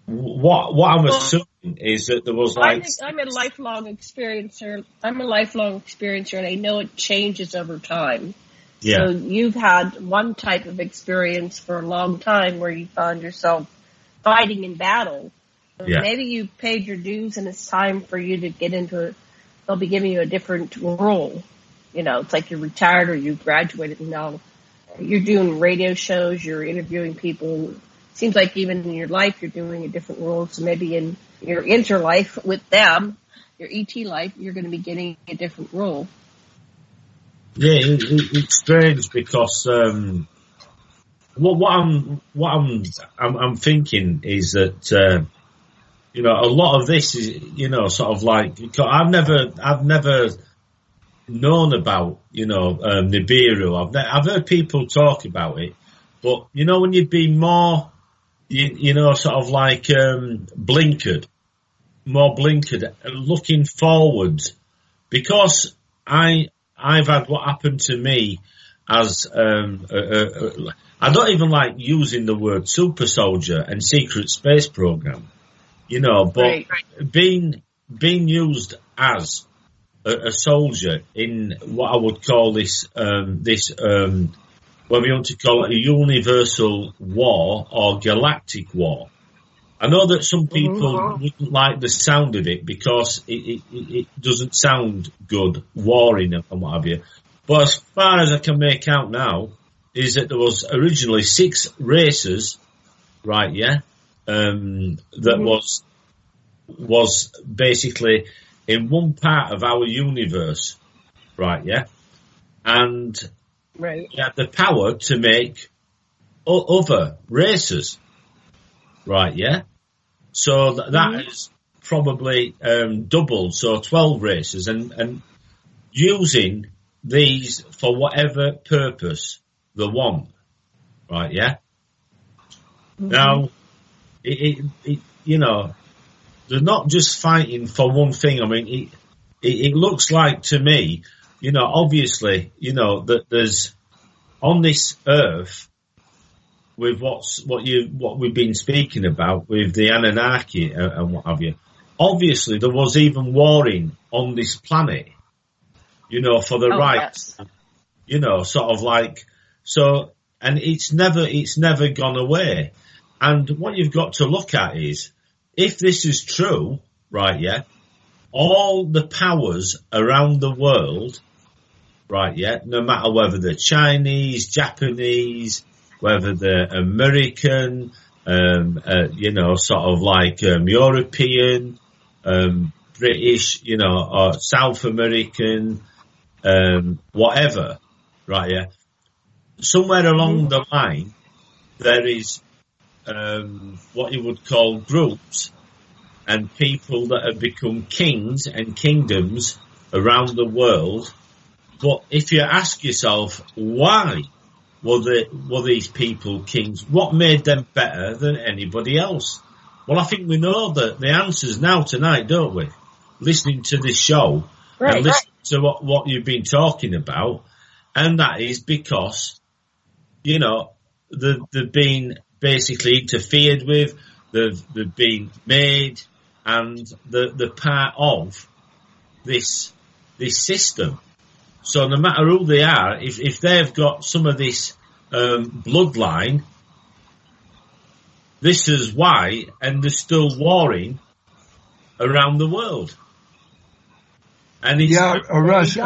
What what I'm well, assuming is that there was like. I think I'm a lifelong experiencer. I'm a lifelong experiencer, and I know it changes over time. Yeah. So you've had one type of experience for a long time where you found yourself fighting in battle. So yeah. Maybe you paid your dues, and it's time for you to get into it. They'll be giving you a different role. You know, it's like you're retired or you graduated and now you're doing radio shows, you're interviewing people. It seems like even in your life you're doing a different role. So maybe in your interlife with them, your E T life, you're going to be getting a different role. Yeah, it, it, it's strange because um, what, what I'm what I'm, I'm I'm thinking is that. Uh, You know, a lot of this is, you know, sort of like, I've never, I've never known about, you know, um, Nibiru. I've, ne- I've heard people talk about it, but you know, when you've been more, you, you know, sort of like, um, blinkered, more blinkered, looking forward, because I, I've had what happened to me as, um, a, a, a, I don't even like using the word super soldier and secret space program. You know, but right, right. being being used as a, a soldier in what I would call this um, this um, what we want to call it a universal war or galactic war. I know that some people mm-hmm. wouldn't like the sound of it because it, it, it doesn't sound good, warring and what have you. But as far as I can make out now, is that there was originally six races, right? Yeah. Um, that mm-hmm. was was basically in one part of our universe, right, yeah? And right. They had the power to make o- other races, right, yeah? So th- that mm-hmm. is probably um, double, so twelve races, and, and using these for whatever purpose they want, right, yeah? Mm-hmm. Now, it, it, it, you know, they're not just fighting for one thing. I mean, it, it, it looks like to me, you know, obviously, you know, that there's on this earth with what's, what you, what we've been speaking about with the Anunnaki and, and what have you. Obviously, there was even warring on this planet, you know, for the oh, rights, yes. you know, sort of like, so, and it's never, it's never gone away. And what you've got to look at is, if this is true, right, yeah, all the powers around the world, right, yeah, no matter whether they're Chinese, Japanese, whether they're American, um, uh, you know, sort of like um, European, um, British, you know, or South American, um, whatever, right, yeah, somewhere along the line, there is... Um, what you would call groups and people that have become kings and kingdoms around the world. But if you ask yourself, why were they, were these people kings? What made them better than anybody else? Well, I think we know the, the answers now tonight, don't we? Listening to this show right, and listening right. to what, what you've been talking about. And that is because, you know, the, they've been... basically interfered with, they've, they've been made, and the the part of this this system. So no matter who they are, if if they've got some of this um, bloodline, this is why, and they're still warring around the world. And it's, yeah, Russ,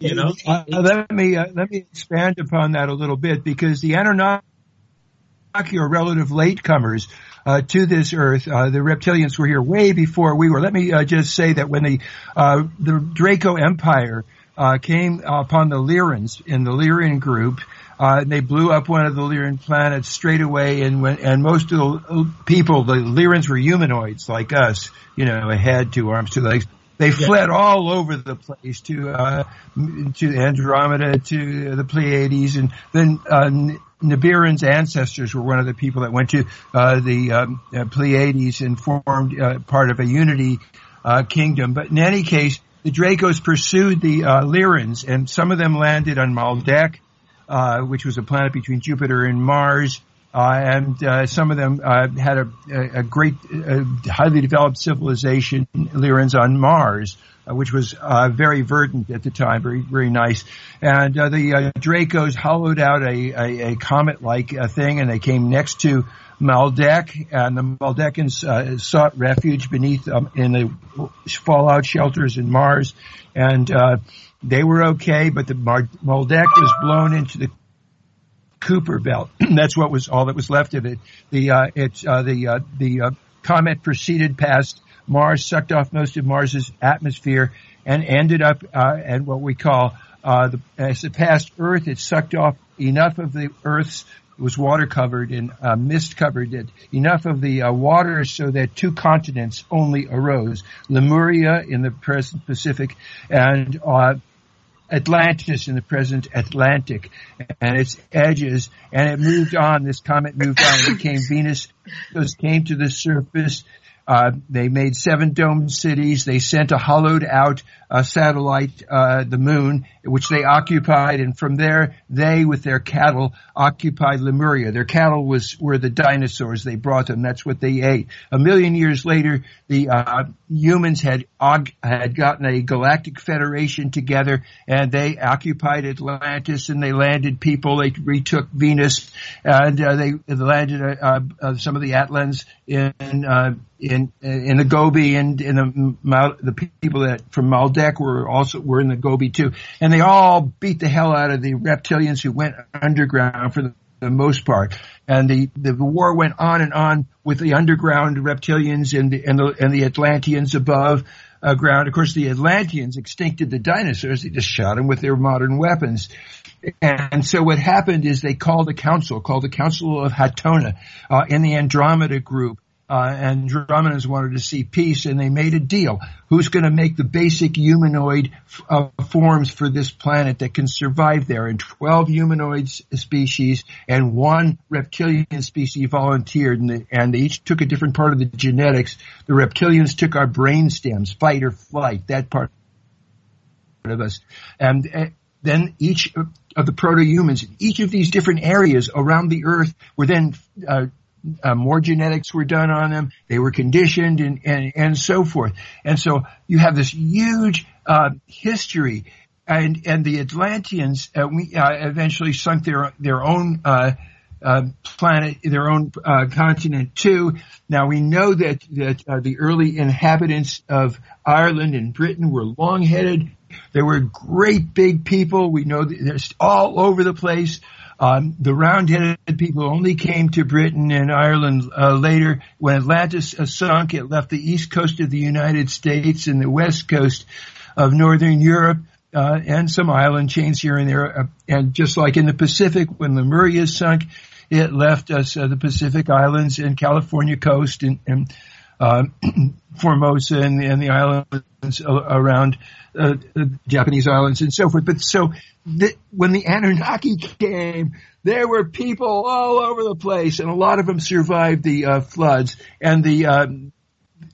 you know, uh, let me uh, let me expand upon that a little bit, because the Anunnaki are relative latecomers uh, to this earth. Uh, the reptilians were here way before we were. Let me uh, just say that when the uh, the Draco Empire uh, came upon the Lyrans in the Lyran group, uh, and they blew up one of the Lyran planets straight away. And when, and most of the people, the Lyrans were humanoids like us, you know, a head, two arms, two legs. They fled all over the place to uh, to Andromeda, to the Pleiades, and then uh, Nibiru's ancestors were one of the people that went to uh, the um, uh, Pleiades and formed uh, part of a unity uh, kingdom. But in any case, the Dracos pursued the uh, Lyrans, and some of them landed on Maldek, uh, which was a planet between Jupiter and Mars. Uh, and uh, some of them uh, had a, a great, uh, highly developed civilization, Lyrans on Mars, uh, which was uh, very verdant at the time, very, very nice. And uh, the uh, Dracos hollowed out a, a, a comet-like uh, thing, and they came next to Maldek, and the Maldekans uh, sought refuge beneath um, in the fallout shelters in Mars, and uh, they were okay, but the Mard- Maldek was blown into the Cooper belt. That's what was all that was left of it. The uh, it uh, the uh, the uh, comet proceeded past Mars, sucked off most of Mars's atmosphere, and ended up uh, at what we call uh, the as it passed Earth. It sucked off enough of the Earth's it was water covered and uh, mist covered it enough of the uh, water so that two continents only arose: Lemuria in the present Pacific, and uh, Atlantis in the present Atlantic, and its edges, and it moved on. This comet moved on. It became Venus. Those came to the surface. Uh, they made seven domed cities. They sent a hollowed out uh, satellite, uh, the moon, which they occupied. And from there, they, with their cattle, occupied Lemuria. Their cattle was were the dinosaurs. They brought them. That's what they ate. A million years later, the uh, humans had had gotten a galactic federation together, and they occupied Atlantis, and they landed people. They retook Venus, and uh, they landed uh, uh, some of the Atlans in uh, in in the Gobi, and in the the people that from Maldek were also were in the Gobi too, and they all beat the hell out of the reptilians, who went underground for the, the most part, and the, the war went on and on with the underground reptilians and the and the, and the Atlanteans above. uh, ground. Of course, the Atlanteans extincted the dinosaurs. They just shot them with their modern weapons. And so what happened is they called a council, called the Council of Hatona, uh, in the Andromeda group. Uh, Andromedans wanted to see peace, and they made a deal. Who's going to make the basic humanoid uh, forms for this planet that can survive there? And twelve humanoid species and one reptilian species volunteered, and they, and they each took a different part of the genetics. The reptilians took our brain stems, fight or flight, that part of us. And uh, then each of the proto-humans, each of these different areas around the Earth were then uh, Uh, more genetics were done on them. They were conditioned and, and, and so forth. And so you have this huge uh, history. And, and the Atlanteans uh, we, uh, eventually sunk their, their own uh, uh, planet, their own uh, continent too. Now we know that, that uh, the early inhabitants of Ireland and Britain were long-headed. They were great big people. We know that they're all over the place. Um, the round-headed people only came to Britain and Ireland uh, later. When Atlantis uh, sunk, it left the east coast of the United States and the west coast of northern Europe uh, and some island chains here and there. Uh, and just like in the Pacific, when Lemuria sunk, it left us uh, the Pacific Islands and California coast and, and uh, Formosa and, and the islands around uh, the Japanese islands and so forth. But so... The, when the Anunnaki came, there were people all over the place, and a lot of them survived the uh, floods. And the uh,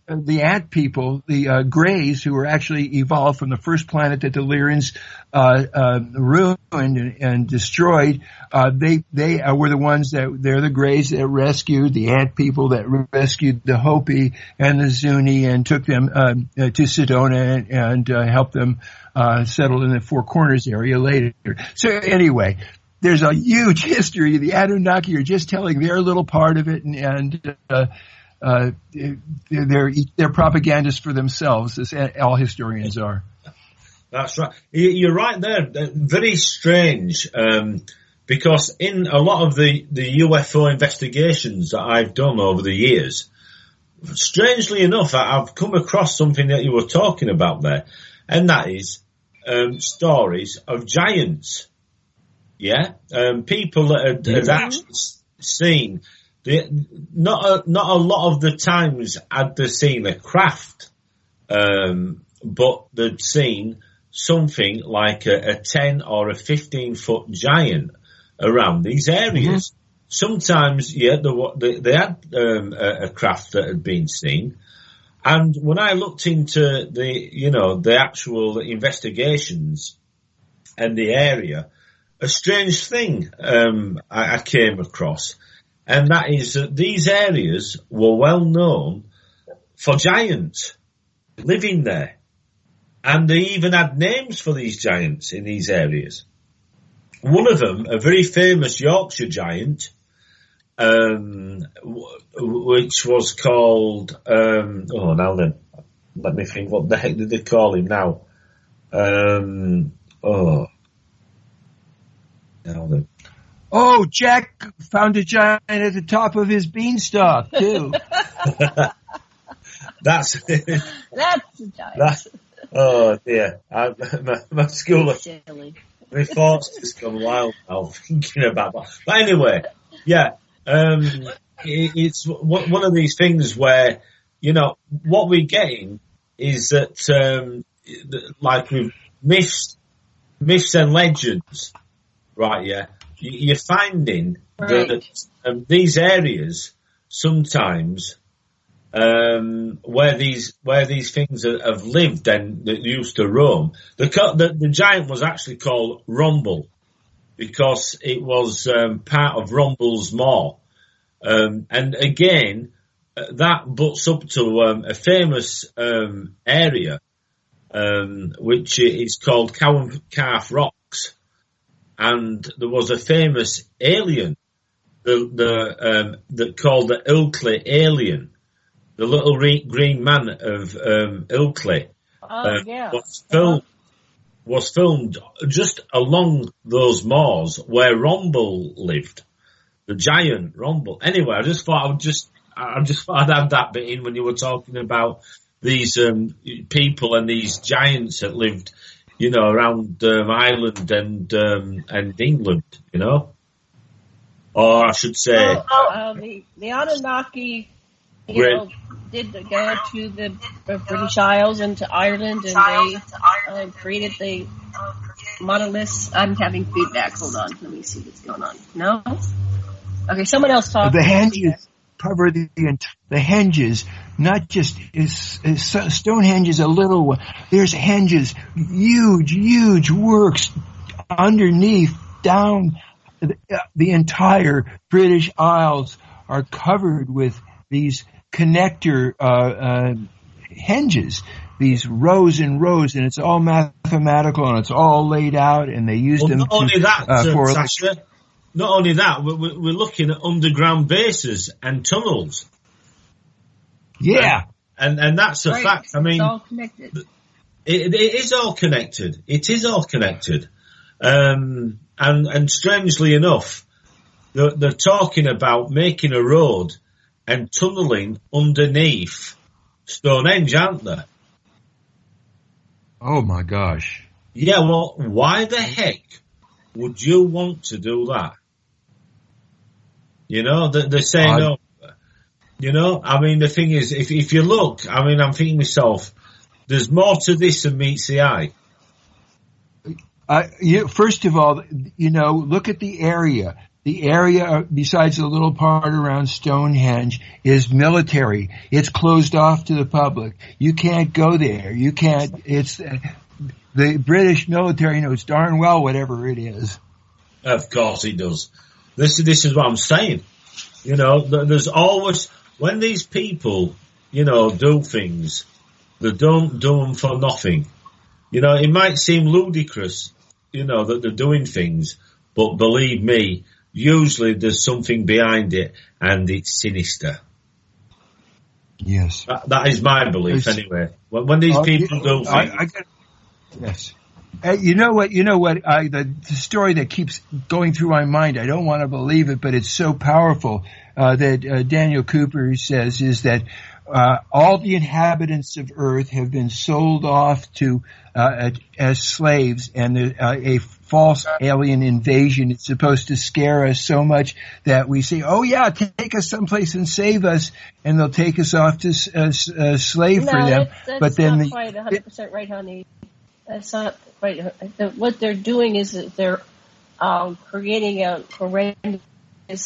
the ant people, the uh, Greys, who were actually evolved from the first planet that the Lyrans uh, uh, ruined and, and destroyed, uh, they they uh, were the ones that they're the Greys that rescued the ant people, that rescued the Hopi and the Zuni, and took them uh, to Sedona and, and uh, helped them. Uh, settled in the Four Corners area later. So anyway, there's a huge history. The Anunnaki are just telling their little part of it, and, and uh, uh, they're, they're propagandists for themselves, as all historians are. That's right. You're right there. Very strange, um, because in a lot of the, the U F O investigations that I've done over the years, strangely enough, I've come across something that you were talking about there, and that is Um, stories of giants, yeah, um, people that have, have actually seen. They, not a, not a lot of the times had they seen a craft, um, but they'd seen something like a, a ten or a fifteen foot giant around these areas. Mm-hmm. Sometimes, yeah, they, they had um, a, a craft that had been seen. And when I looked into the, you know, the actual investigations and the area, a strange thing um, I, I came across, and that is that these areas were well known for giants living there, and they even had names for these giants in these areas. One of them, a very famous Yorkshire giant, Um, which was called, um, oh, now then, let me think, what the heck did they call him now? Um, oh, now then. Oh, Jack found a giant at the top of his beanstalk, too. That's That's a giant. That's, oh, dear. I, my, my school, my thoughts just gone wild now thinking about that. But anyway, yeah. Um, it's one of these things where, you know, what we're getting is that, um, like with myths, myths and legends, right? Yeah, you're finding right. that um, these areas sometimes um, where these where these things have lived and that used to roam. The, the the giant was actually called Rumble, because it was um, part of Rumble's Maw. Um, and again, uh, that butts up to um, a famous um, area, um, which is called Cow and Calf Rocks. And there was a famous alien, the, the, um, that called the Ilkley alien, the little re- green man of um, Ilkley. Oh, um, yeah. Was filmed. was filmed just along those moors where Rumble lived, the giant Rumble. Anyway, I just thought I would just, I just thought I'd add that bit in when you were talking about these um, people and these giants that lived, you know, around um, Ireland and um, and England, you know, or I should say, oh, oh, uh, the, the Anunnaki, you were, know, did the, go to the uh, British Isles and to Ireland, and they uh, created the monoliths. I'm having feedback. Hold on, let me see what's going on. No, okay, someone else talk. The hinges cover the the hinges. Not just is, is Stonehenge is a little one. There's hinges, huge, huge works underneath, down the, the entire British Isles are covered with these connector uh, uh, hinges, these rows and rows, and it's all mathematical and it's all laid out, and they use well, them not to, only that, uh, for Sasha, not only that, we're, we're looking at underground bases and tunnels. Yeah, and and that's a right. fact. I mean, it's all connected. It, it is all connected. It is all connected. Um, and and strangely enough, they're, they're talking about making a road and tunneling underneath Stonehenge, aren't they? Oh my gosh! Yeah. Well, why the heck would you want to do that? You know, they're, they're saying I... no. You know, I mean, the thing is, if if you look, I mean, I'm thinking to myself, there's more to this than meets the eye. Uh, you, first of all, you know, look at the area. The area, besides the little part around Stonehenge, is military. It's closed off to the public. You can't go there. You can't. It's uh, the British military knows darn well whatever it is. Of course he does. This, this is what I'm saying. You know, there's always... When these people, you know, do things, they don't do them for nothing. You know, it might seem ludicrous, you know, that they're doing things, but believe me, usually there's something behind it, and it's sinister. Yes. That, that is my belief, it's, anyway. When, when these uh, people you, do things... I, I get, yes. Uh, you know what? You know what? I, the, the story that keeps going through my mind, I don't want to believe it, but it's so powerful uh, that uh, Daniel Cooper says is that uh, all the inhabitants of Earth have been sold off to uh, as slaves, and the, uh, a false alien invasion is supposed to scare us so much that we say, "Oh yeah, take us someplace and save us," and they'll take us off to uh, uh, slave no, for them. That's, that's but then not the, quite one hundred percent right, honey. That's not right. What they're doing is that they're um, creating a horrendous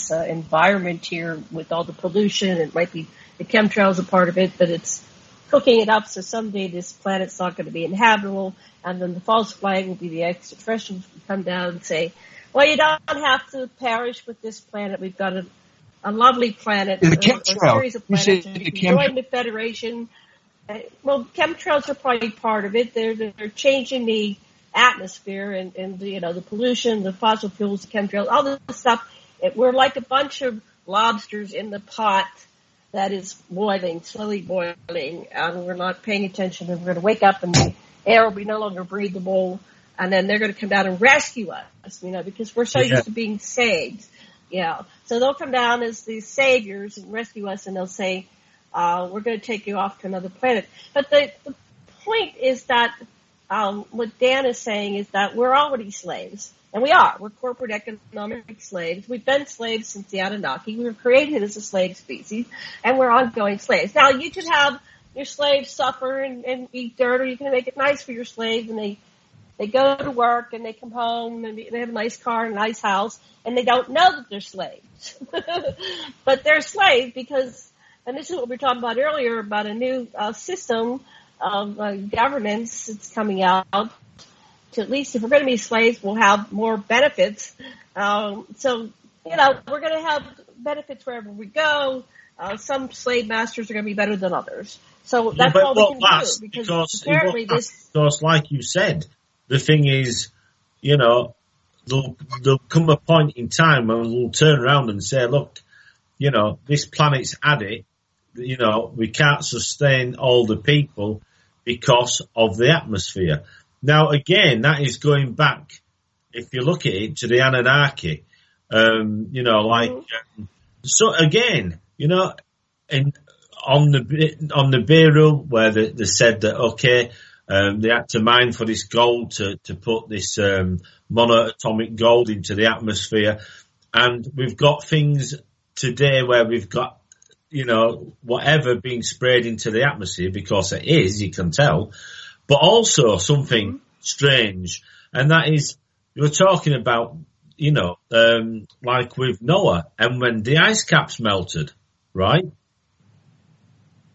uh, environment here with all the pollution. It might be the chemtrails are part of it, but it's cooking it up. So someday this planet's not going to be inhabitable, and then the false flag will be the extraterrestrials who come down and say, "Well, you don't have to perish with this planet. We've got a, a lovely planet, the a, a series of planets. You join the Federation." Well, chemtrails are probably part of it. They're they're changing the atmosphere and, and the, you know, the pollution, the fossil fuels, the chemtrails, all this stuff. It, we're like a bunch of lobsters in the pot that is boiling, slowly boiling, and we're not paying attention. And we're going to wake up, and the air will be no longer breathable, and then they're going to come down and rescue us, you know, because we're so yeah. used to being saved. Yeah, so they'll come down as these saviors and rescue us, and they'll say, Uh, we're going to take you off to another planet. But the, the point is that um, what Dan is saying is that we're already slaves, and we are. We're corporate economic slaves. We've been slaves since the Anunnaki. We were created as a slave species, and we're ongoing slaves. Now, you could have your slaves suffer and, and eat dirt, or you can make it nice for your slaves, and they, they go to work, and they come home, and they have a nice car and a nice house, and they don't know that they're slaves. But they're slaves because... And this is what we were talking about earlier, about a new uh, system of uh, governance that's coming out. To at least if we're going to be slaves, we'll have more benefits. Um, so, you know, we're going to have benefits wherever we go. Uh, some slave masters are going to be better than others. So that's yeah, all we can do. Because, because apparently this... Because, like you said, the thing is, you know, there'll, there'll come a point in time when we'll turn around and say, look, you know, this planet's had it. You know, we can't sustain all the people because of the atmosphere. Now, again, that is going back, if you look at it, to the Anunnaki. Um, you know, like, so again, you know, in on the on the Nibiru, where they, they said that okay, um, they had to mine for this gold to to put this um, monoatomic gold into the atmosphere, and we've got things today where we've got, you know, whatever being sprayed into the atmosphere, because it is, you can tell, but also something strange, and that is, you're talking about, you know, um, like with Noah, and when the ice caps melted, right?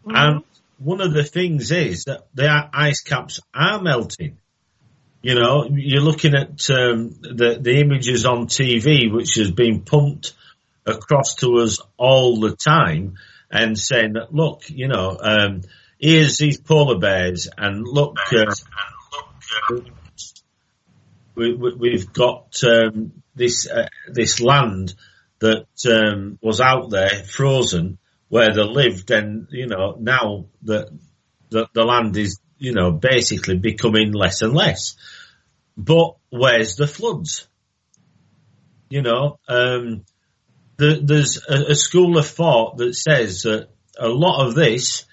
Mm-hmm. And one of the things is that the ice caps are melting. You know, you're looking at um, the, the images on T V, which has been pumped across to us all the time, and saying that, look, you know, um, here's these polar bears, and look, uh, we, we, we've got um, this uh, this land that um, was out there frozen where they lived, and you know, now that the, the land is, you know, basically becoming less and less. But where's the floods? You know. Um, There's a school of thought that says that a lot of this,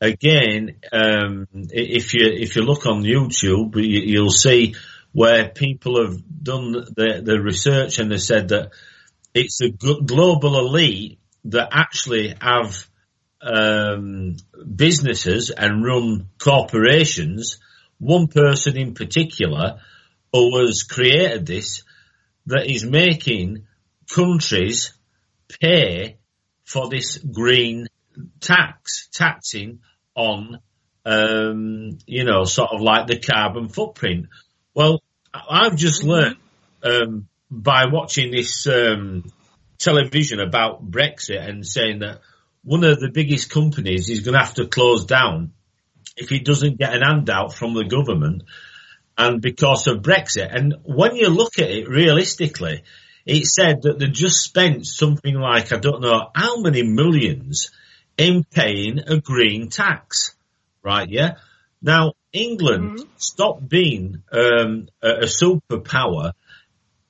again, um, if you if you look on YouTube, you'll see where people have done the, the research, and they said that it's the global elite that actually have um, businesses and run corporations. One person in particular who has created this, that is making countries pay for this green tax, taxing on, um, you know, sort of like the carbon footprint. Well, I've just learned um, by watching this um, television about Brexit, and saying that one of the biggest companies is going to have to close down if it doesn't get an handout from the government, and because of Brexit. And when you look at it realistically, it said that they just spent something like, I don't know how many millions in paying a green tax, right? Yeah. Now, England mm-hmm. stopped being um, a superpower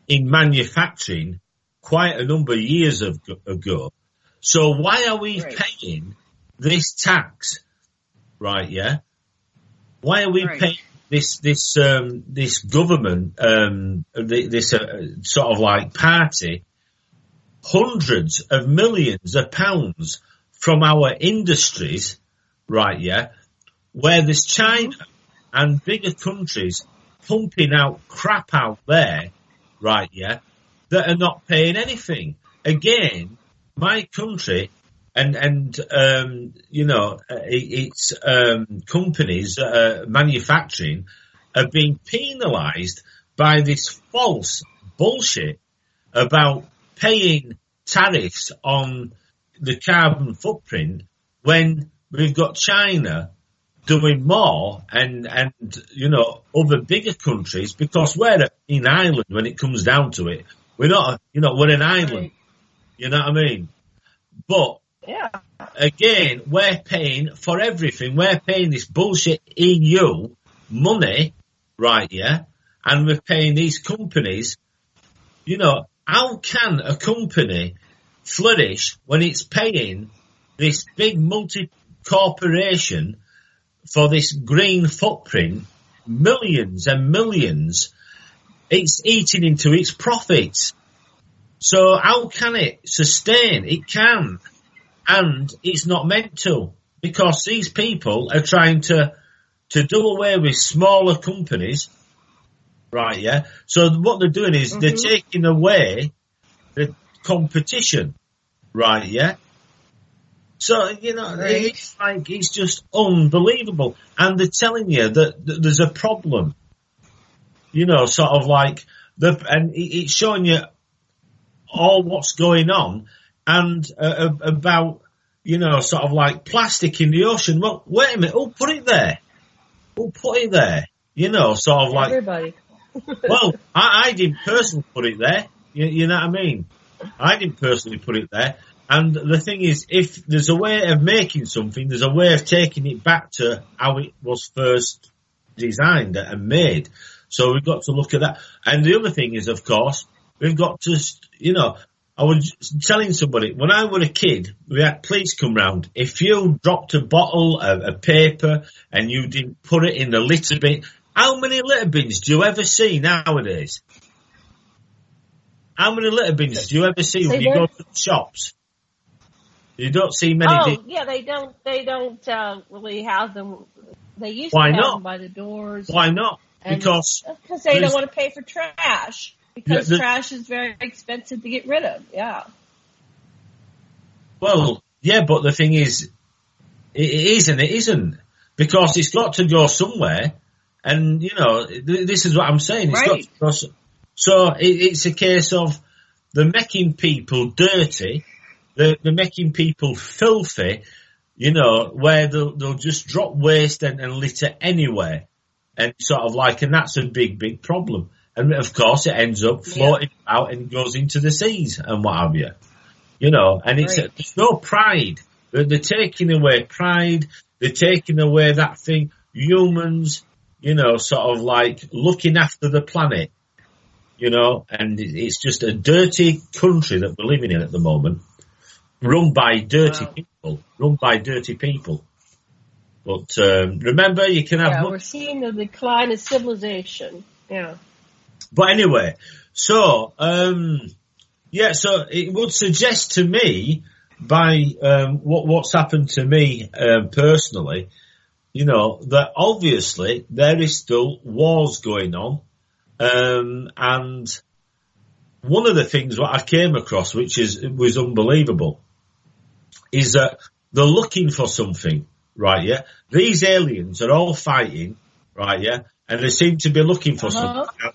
in manufacturing quite a number of years ago. So why are we right. paying this tax, right? Yeah. Why are we right. paying This this um, this government, um, this uh, sort of like party, hundreds of millions of pounds from our industries, right? Yeah, where there's China and bigger countries pumping out crap out there, right? Yeah, that are not paying anything. Again, my country. And, and um, you know, it's um, companies that are manufacturing are being penalised by this false bullshit about paying tariffs on the carbon footprint, when we've got China doing more, and, and you know, other bigger countries, because we're in Ireland when it comes down to it. We're not, you know, we're in Ireland. You know what I mean? But... yeah. Again, we're paying for everything. We're paying this bullshit E U money, right? Yeah, and we're paying these companies. You know, how can a company flourish when it's paying this big multi-corporation for this green footprint, millions and millions? It's eating into its profits. So how can it sustain? It can. And it's not meant to, because these people are trying to to do away with smaller companies, right? Yeah. So what they're doing is mm-hmm. they're taking away the competition, right? Yeah. So you know, right. it's like it's just unbelievable, and they're telling you that, that there's a problem. You know, sort of like the, and it's showing you all what's going on. And uh, about, you know, sort of like plastic in the ocean. Well, wait a minute, who put it there? Who put it there? You know, sort of like... everybody. Well, I, I didn't personally put it there. You, you know what I mean? I didn't personally put it there. And the thing is, if there's a way of making something, there's a way of taking it back to how it was first designed and made. So we've got to look at that. And the other thing is, of course, we've got to, you know... I was telling somebody, when I were a kid, we had police come round. If you dropped a bottle, a, a paper, and you didn't put it in the litter bin, how many litter bins do you ever see nowadays? How many litter bins do you ever see so when you go to the shops? You don't see many. Oh, di- yeah, they don't. They don't uh, really have them. They used Why to have not? them by the doors. Why not? Because because they don't want to pay for trash. Because yeah, the, trash is very expensive to get rid of, yeah. Well, yeah, but the thing is, it, it is and it isn't. Because it's got to go somewhere. And, you know, th- this is what I'm saying. It's right. got to go, so it, it's a case of they're making people dirty. They're, they're making people filthy, you know, where they'll, they'll just drop waste and, and litter anywhere. And sort of like, and that's a big, big problem. And of course, it ends up floating yeah. out and goes into the seas and what have you, you know. And it's right. there's no pride. They're, they're taking away pride. They're taking away that thing. Humans, you know, sort of like looking after the planet, you know. And it's just a dirty country that we're living in at the moment, run by dirty wow. people, run by dirty people. But um, remember, you can have. Yeah, much- we're seeing the decline of civilization. Yeah. But anyway, so, um, yeah, so it would suggest to me, by um, what, what's happened to me uh, personally, you know, that obviously there is still wars going on. Um, and one of the things what I came across, which is was unbelievable, is that they're looking for something, right, yeah? These aliens are all fighting, right, yeah? And they seem to be looking for uh-huh. something.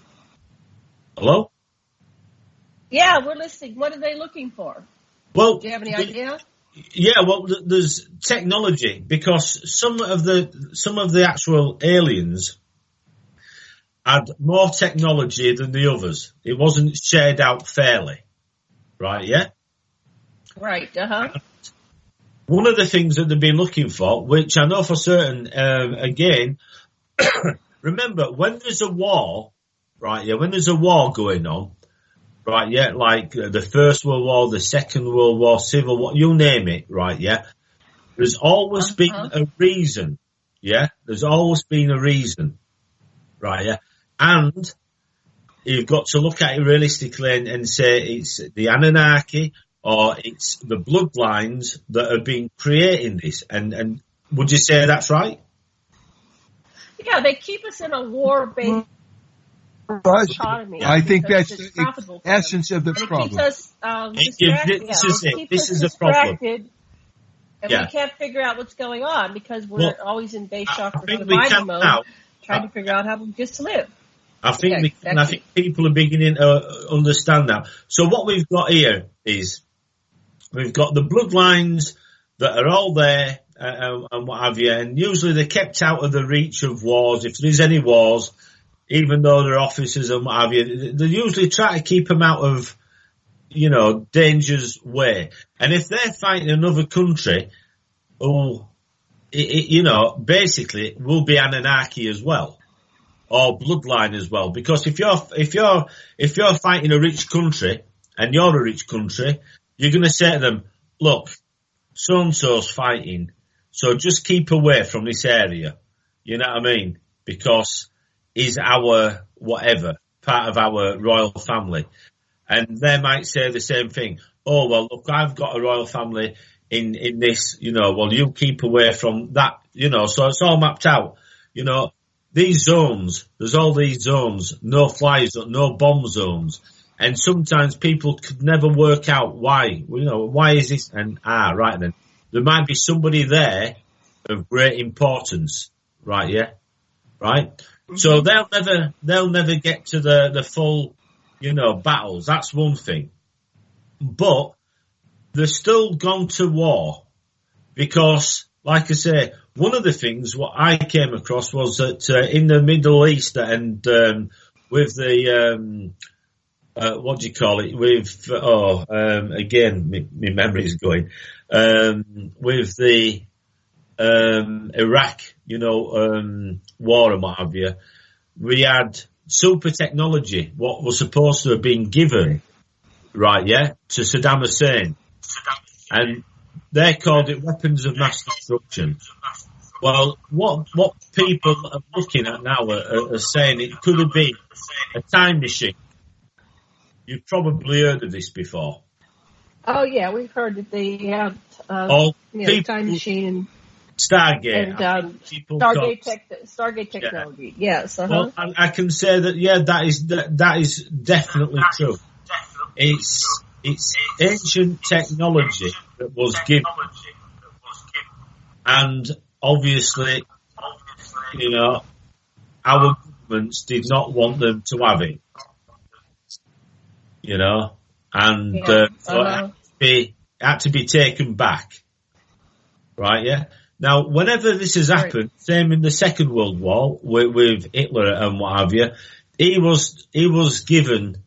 Hello? Yeah, we're listening. What are they looking for? Well, do you have any idea? Yeah, well, there's technology, because some of the some of the actual aliens had more technology than the others. It wasn't shared out fairly, right? Yeah. Right. Uh huh. One of the things that they've been looking for, which I know for certain, uh, again, remember when there's a war. Right, yeah, when there's a war going on, right, yeah, like uh, the First World War, the Second World War, Civil War, you name it, right, yeah, there's always uh-huh. been a reason, yeah, there's always been a reason, right, yeah, and you've got to look at it realistically and, and say it's the Anunnaki or it's the bloodlines that have been creating this, and, and would you say that's right? Yeah, they keep us in a war based. Economy. I think that's the essence of the problem. Us, um, it, it, this yeah, is it. This is the problem. And yeah. we can't figure out what's going on because we're well, always in base shock or survival mode, now. trying uh, to figure out how to just live. I think, yeah, we, exactly. and I think people are beginning to understand that. So what we've got here is we've got the bloodlines that are all there uh, and what have you, and usually they're kept out of the reach of wars if there's any wars. Even though they're officers and what have you, they usually try to keep them out of, you know, danger's way. And if they're fighting another country, oh, it, it, you know, basically it will be Anunnaki as well, or bloodline as well. Because if you're if you're if you're fighting a rich country and you're a rich country, you're going to say to them, look, so and so's fighting, so just keep away from this area. You know what I mean? Because is our whatever, part of our royal family. And they might say the same thing. Oh, well, look, I've got a royal family in, in this, you know, well, you keep away from that, you know, so it's all mapped out. You know, these zones, there's all these zones, no fly zones, no bomb zones. And sometimes people could never work out why, you know, why is this? And, ah, right then, there might be somebody there of great importance, right, yeah, right? So they'll never, they'll never get to the, the full, you know, battles. That's one thing. But they're still gone to war because, like I say, one of the things what I came across was that uh, in the Middle East and um, with the, um, uh, what do you call it, with, oh, um, again, my, my memory's going, um, with the um, Iraq, you know, um, war and what have you, we had super technology, what was supposed to have been given right, yeah, to Saddam Hussein. And they called it weapons of mass destruction. Well, what what people are looking at now are, are saying it could have been a time machine. You've probably heard of this before. Oh, yeah, we've heard that they had uh, oh, you know, time machine and Stargate. And, um, Stargate, tech, Stargate technology, yeah. yes. Uh-huh. Well, I, I can say that, yeah, that is that, that is definitely That's true. Definitely it's true. It's ancient it's technology, ancient that, was technology that was given. And obviously, obviously, you know, our governments did not want them to have it. You know, and yeah. uh, so uh-huh. it had to be, had to be taken back. Right, yeah? Now, whenever this has happened, right. same in the Second World War with, with Hitler and what have you, he was, he was given,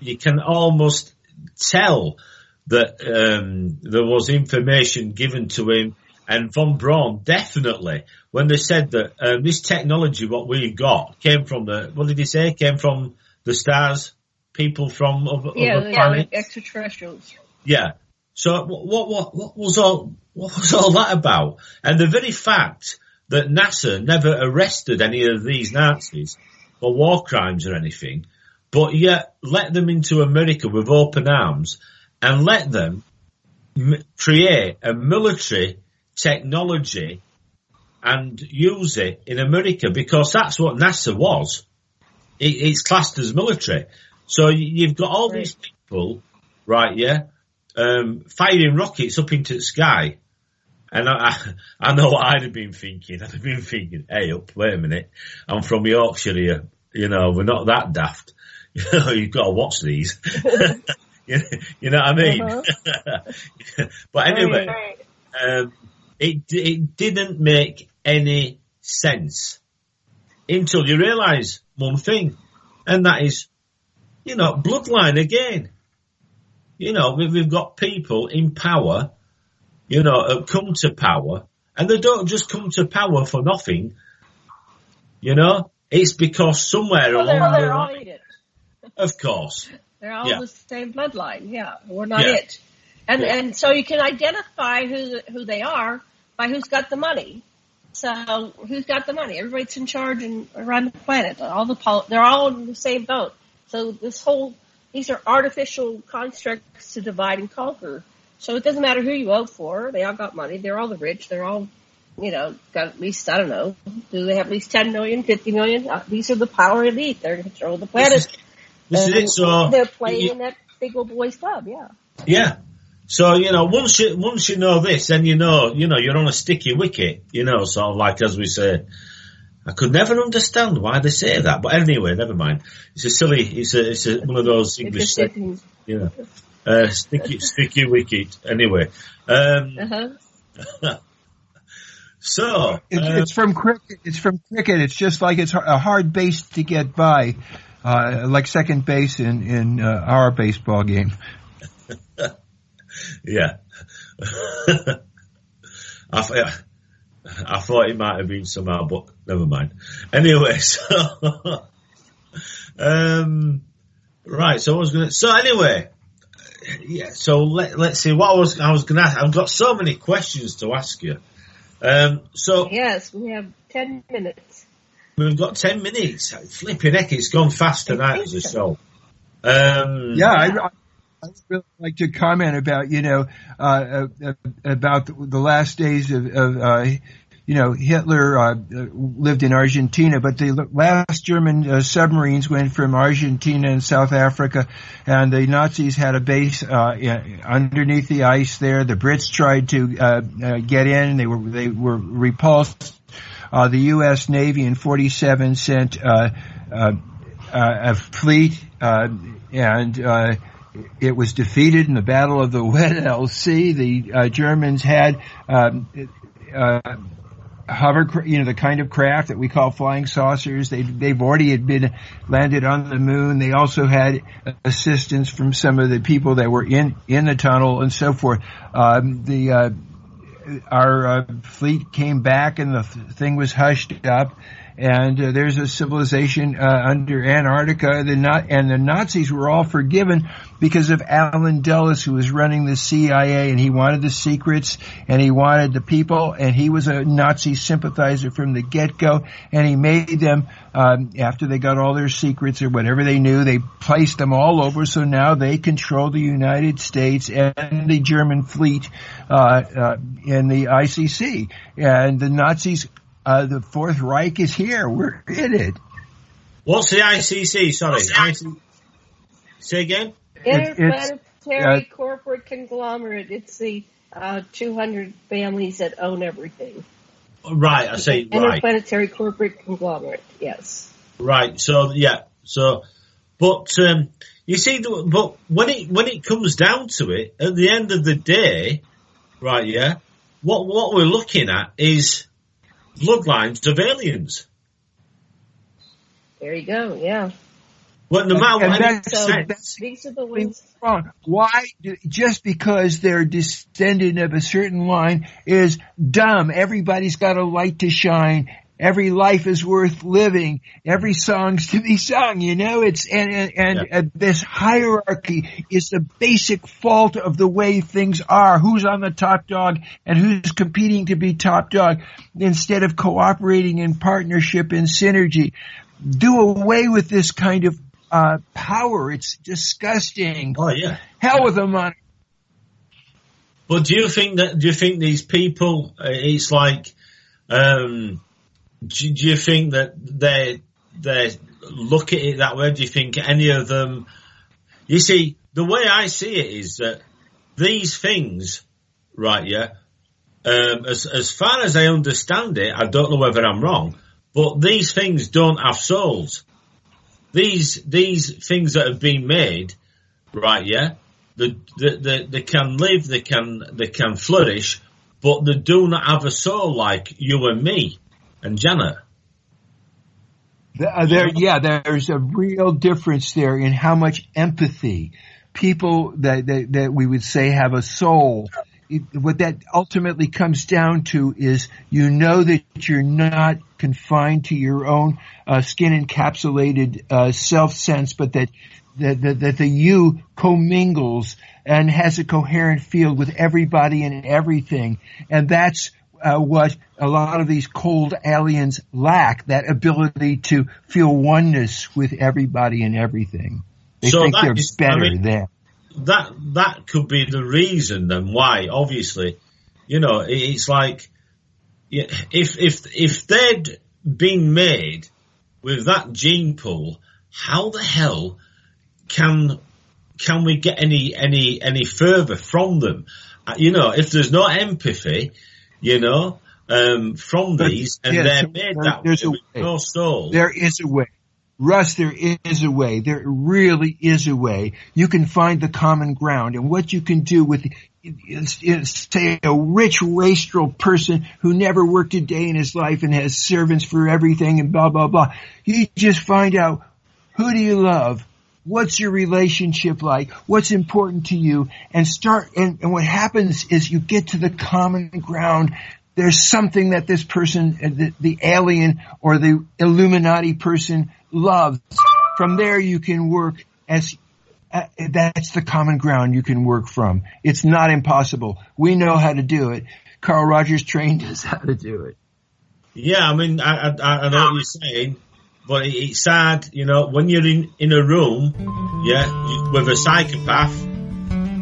you can almost tell that um, there was information given to him, and von Braun definitely, when they said that um, this technology, what we got, came from the, what did he say, came from the stars, people from other, yeah, other planets. Yeah, extraterrestrials. Yeah. So what what what was all what was all that about? And the very fact that NASA never arrested any of these Nazis for war crimes or anything, but yet let them into America with open arms and let them m- create a military technology and use it in America, because that's what NASA was. It, it's classed as military. So you've got all these people, right? Yeah. Um, firing rockets up into the sky, and I, I, I know what I'd have been thinking. I'd have been thinking, "Hey, up! Wait a minute! I'm from Yorkshire here. You know, we're not that daft. You know, you've got to watch these. you, you know what I mean?" Uh-huh. But anyway, right, right. Um, it it didn't make any sense until you realise one thing, and that is, you know, bloodline again. You know, we've got people in power, you know, come to power, and they don't just come to power for nothing. You know, it's because somewhere well, along they're, the line, they're all of course, they're all yeah. the same bloodline. Yeah, we're not yeah. it, and yeah. and so you can identify who who they are by who's got the money. So who's got the money? Everybody's in charge and around the planet. All the pol- they're all in the same boat. So this whole These are artificial constructs to divide and conquer. So it doesn't matter who you vote for. They all got money. They're all the rich. They're all, you know, got at least, I don't know, do they have at least ten million, fifty million? Uh, these are the power elite. They're in control of the planet. This is, this is it. So they're playing you, in that big old boys club, yeah. Yeah. So, you know, once you, once you know this, then you know, you know, you're on a sticky wicket, you know, sort of like, as we say. I could never understand why they say that, but anyway, never mind. It's a silly, it's a, it's a, one of those English, you know, uh, sticky, sticky wicket. Anyway, um, uh-huh. so um, it's, it's from cricket. It's from cricket. It's just like it's a hard base to get by, uh, like second base in in uh, our baseball game. yeah, I. I I thought it might have been somehow, but never mind. Anyway, so um, right. So I was gonna. So anyway, yeah. So let, let's see what I was. I was gonna. I've got so many questions to ask you. Um, so yes, we have ten minutes. We've got ten minutes. Flipping heck, it's gone fast tonight as a show. Um, yeah. I, I- I'd really like to comment about, you know, uh, about the last days of, of uh, you know, Hitler uh, lived in Argentina, but the last German uh, submarines went from Argentina and South Africa, and the Nazis had a base uh, underneath the ice there. The Brits tried to uh, uh, get in, they were they were repulsed. Uh, the U S Navy in forty-seven sent uh, uh, a fleet uh, and. Uh, It was defeated in the Battle of the Weddell Sea. The uh, Germans had um, uh, hover, you know, the kind of craft that we call flying saucers. They, they've already had been landed on the moon. They also had assistance from some of the people that were in in the tunnel and so forth. Um, the uh, our uh, fleet came back, and the thing was hushed up. And uh, there's a civilization uh, under Antarctica. The not, and the Nazis were all forgiven because of Allen Dulles, who was running the C I A, and he wanted the secrets, and he wanted the people, and he was a Nazi sympathizer from the get-go, and he made them, um, after they got all their secrets or whatever they knew, they placed them all over, so now they control the United States and the German fleet uh, uh, and the I C C. And the Nazis... Uh, the Fourth Reich is here. We're in it. What's the I C C? Sorry. I C C. Say again? Interplanetary uh, Corporate Conglomerate. It's the uh, two hundred families that own everything. Right, I see. Interplanetary right. Corporate Conglomerate, yes. Right, so, yeah. So, but, um, you see, but when it, when it comes down to it, at the end of the day, right, yeah, what, what we're looking at is... bloodlines of aliens. There you go. Yeah. Well, no matter what, that's, so that's, these are the ones. Wrong. Why? Do, just because they're descended of a certain line is dumb. Everybody's got a light to shine. Every life is worth living. Every song's to be sung. You know, it's and and, and yeah. uh, this hierarchy is the basic fault of the way things are. Who's on the top dog and who's competing to be top dog instead of cooperating in partnership and synergy? Do away with this kind of uh, power. It's disgusting. Oh yeah, hell with them on. Well, do you think that? Do you think these people? Uh, it's like. Um, Do, do you think that they they look at it that way? Do you think any of them? You see, the way I see it is that these things, right? Yeah. Um, as as far as I understand it, I don't know whether I'm wrong, but these things don't have souls. These these things that have been made, right? Yeah. The the the they can live, they can they can flourish, but they do not have a soul like you and me. And Janet. There, yeah, there's a real difference there in how much empathy people that, that, that we would say have a soul. What that ultimately comes down to is you know that you're not confined to your own uh, skin-encapsulated uh, self-sense, but that That the, that the you commingles and has a coherent field with everybody and everything. And that's Uh, what a lot of these cold aliens lack, that ability to feel oneness with everybody and everything. They so think they're is, better I mean, there. That, that could be the reason then why, obviously. You know, it's like, if, if, if they'd been made with that gene pool, how the hell can, can we get any, any, any further from them? You know, if there's no empathy, you know, um, from these, but, and yeah, they're so made there, that there's way, a way. No soul. There is a way. Russ, there is a way. There really is a way. You can find the common ground. And what you can do with, is, is, say, a rich, wastrel person who never worked a day in his life and has servants for everything and blah, blah, blah. You just find out, who do you love? What's your relationship like? What's important to you? And start, and, and what happens is you get to the common ground. There's something that this person, the, the alien or the Illuminati person loves. From there you can work as, uh, that's the common ground you can work from. It's not impossible. We know how to do it. Carl Rogers trained us how to do it. Yeah, I mean, I, I, I know what you're saying. But it's sad, you know, when you're in, in a room, yeah, you, with a psychopath,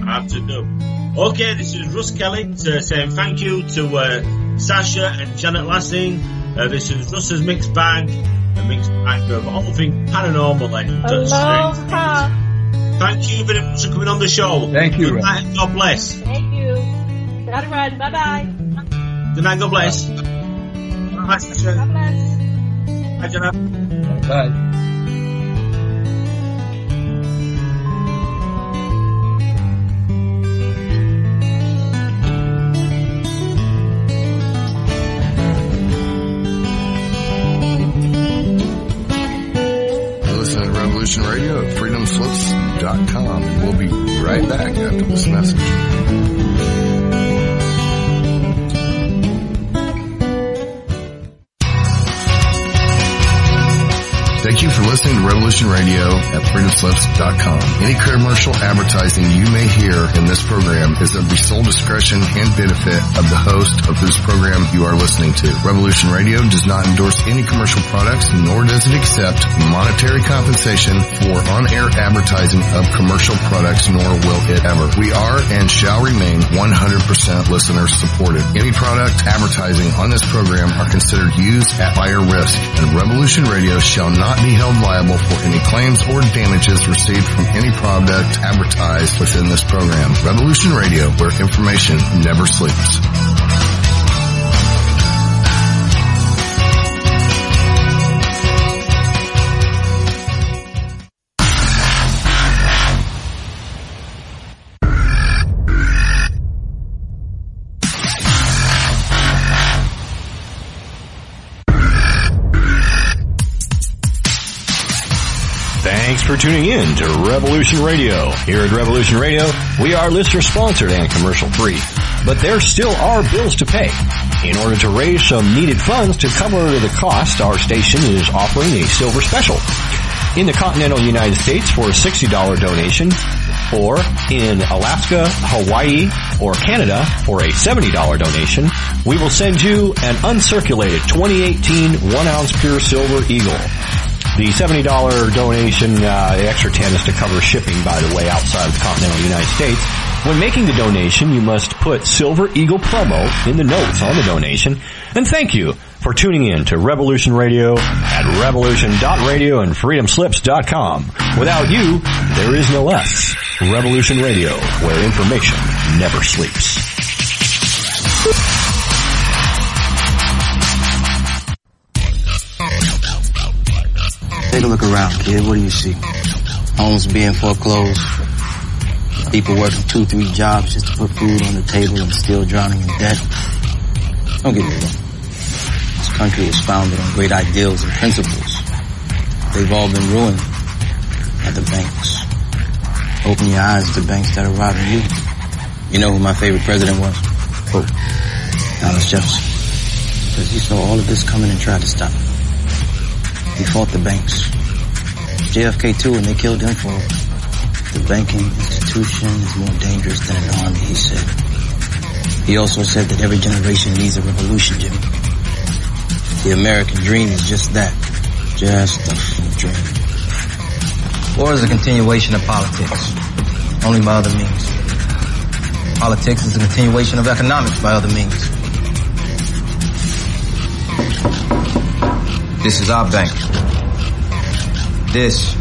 hard to do. Okay, this is Russ Kellett uh, saying thank you to uh, Sasha and Janet Lessin. Uh, this is Russ's Mixed Bag, a mixed bag of all things paranormal and strange. Thank you very much for coming on the show. Thank you, Russ. Good night and God bless. Thank you. Gotta run. Bye-bye. Good night, God bless. Bye. Bye, Sasha. God bless. Bye, Janet. Bye. You're listening to Revolution Radio at freedom slips dot com, and we'll be right back after this message. Thank you for listening to Revolution Radio at freedom slips dot com. Any commercial advertising you may hear in this program is of the sole discretion and benefit of the host of whose program you are listening to. Revolution Radio does not endorse any commercial products, nor does it accept monetary compensation for on-air advertising of commercial products, nor will it ever. We are and shall remain one hundred percent listener supported. Any product advertising on this program are considered used at higher risk, and Revolution Radio shall not be held liable for any claims or damages received from any product advertised within this program. Revolution Radio, where information never sleeps. Thanks for tuning in to Revolution Radio. Here at Revolution Radio, we are listener-sponsored and commercial-free, but there still are bills to pay. In order to raise some needed funds to cover the cost, our station is offering a silver special. In the continental United States for a sixty dollar donation, or in Alaska, Hawaii, or Canada for a seventy dollar donation, we will send you an uncirculated twenty eighteen one ounce pure silver eagle. The seventy dollar donation, uh, the extra ten is to cover shipping, by the way, outside of the continental United States. When making the donation, you must put Silver Eagle promo in the notes on the donation. And thank you for tuning in to Revolution Radio at revolution dot radio and freedom slips dot com. Without you, there is no us. Revolution Radio, where information never sleeps. Take a look around, kid. What do you see? Homes being foreclosed. People working two, three jobs just to put food on the table and still drowning in debt. Don't get me wrong. This country was founded on great ideals and principles. They've all been ruined at the banks. Open your eyes to the banks that are robbing you. You know who my favorite president was? Who? Thomas Jefferson. Because he saw all of this coming and tried to stop it. He fought the banks. J F K too, and they killed him for it. The banking institution is more dangerous than an army, he said. He also said that every generation needs a revolution, Jimmy. The American dream is just that. Just a dream. War is a continuation of politics, only by other means. Politics is a continuation of economics by other means. This is our bank. This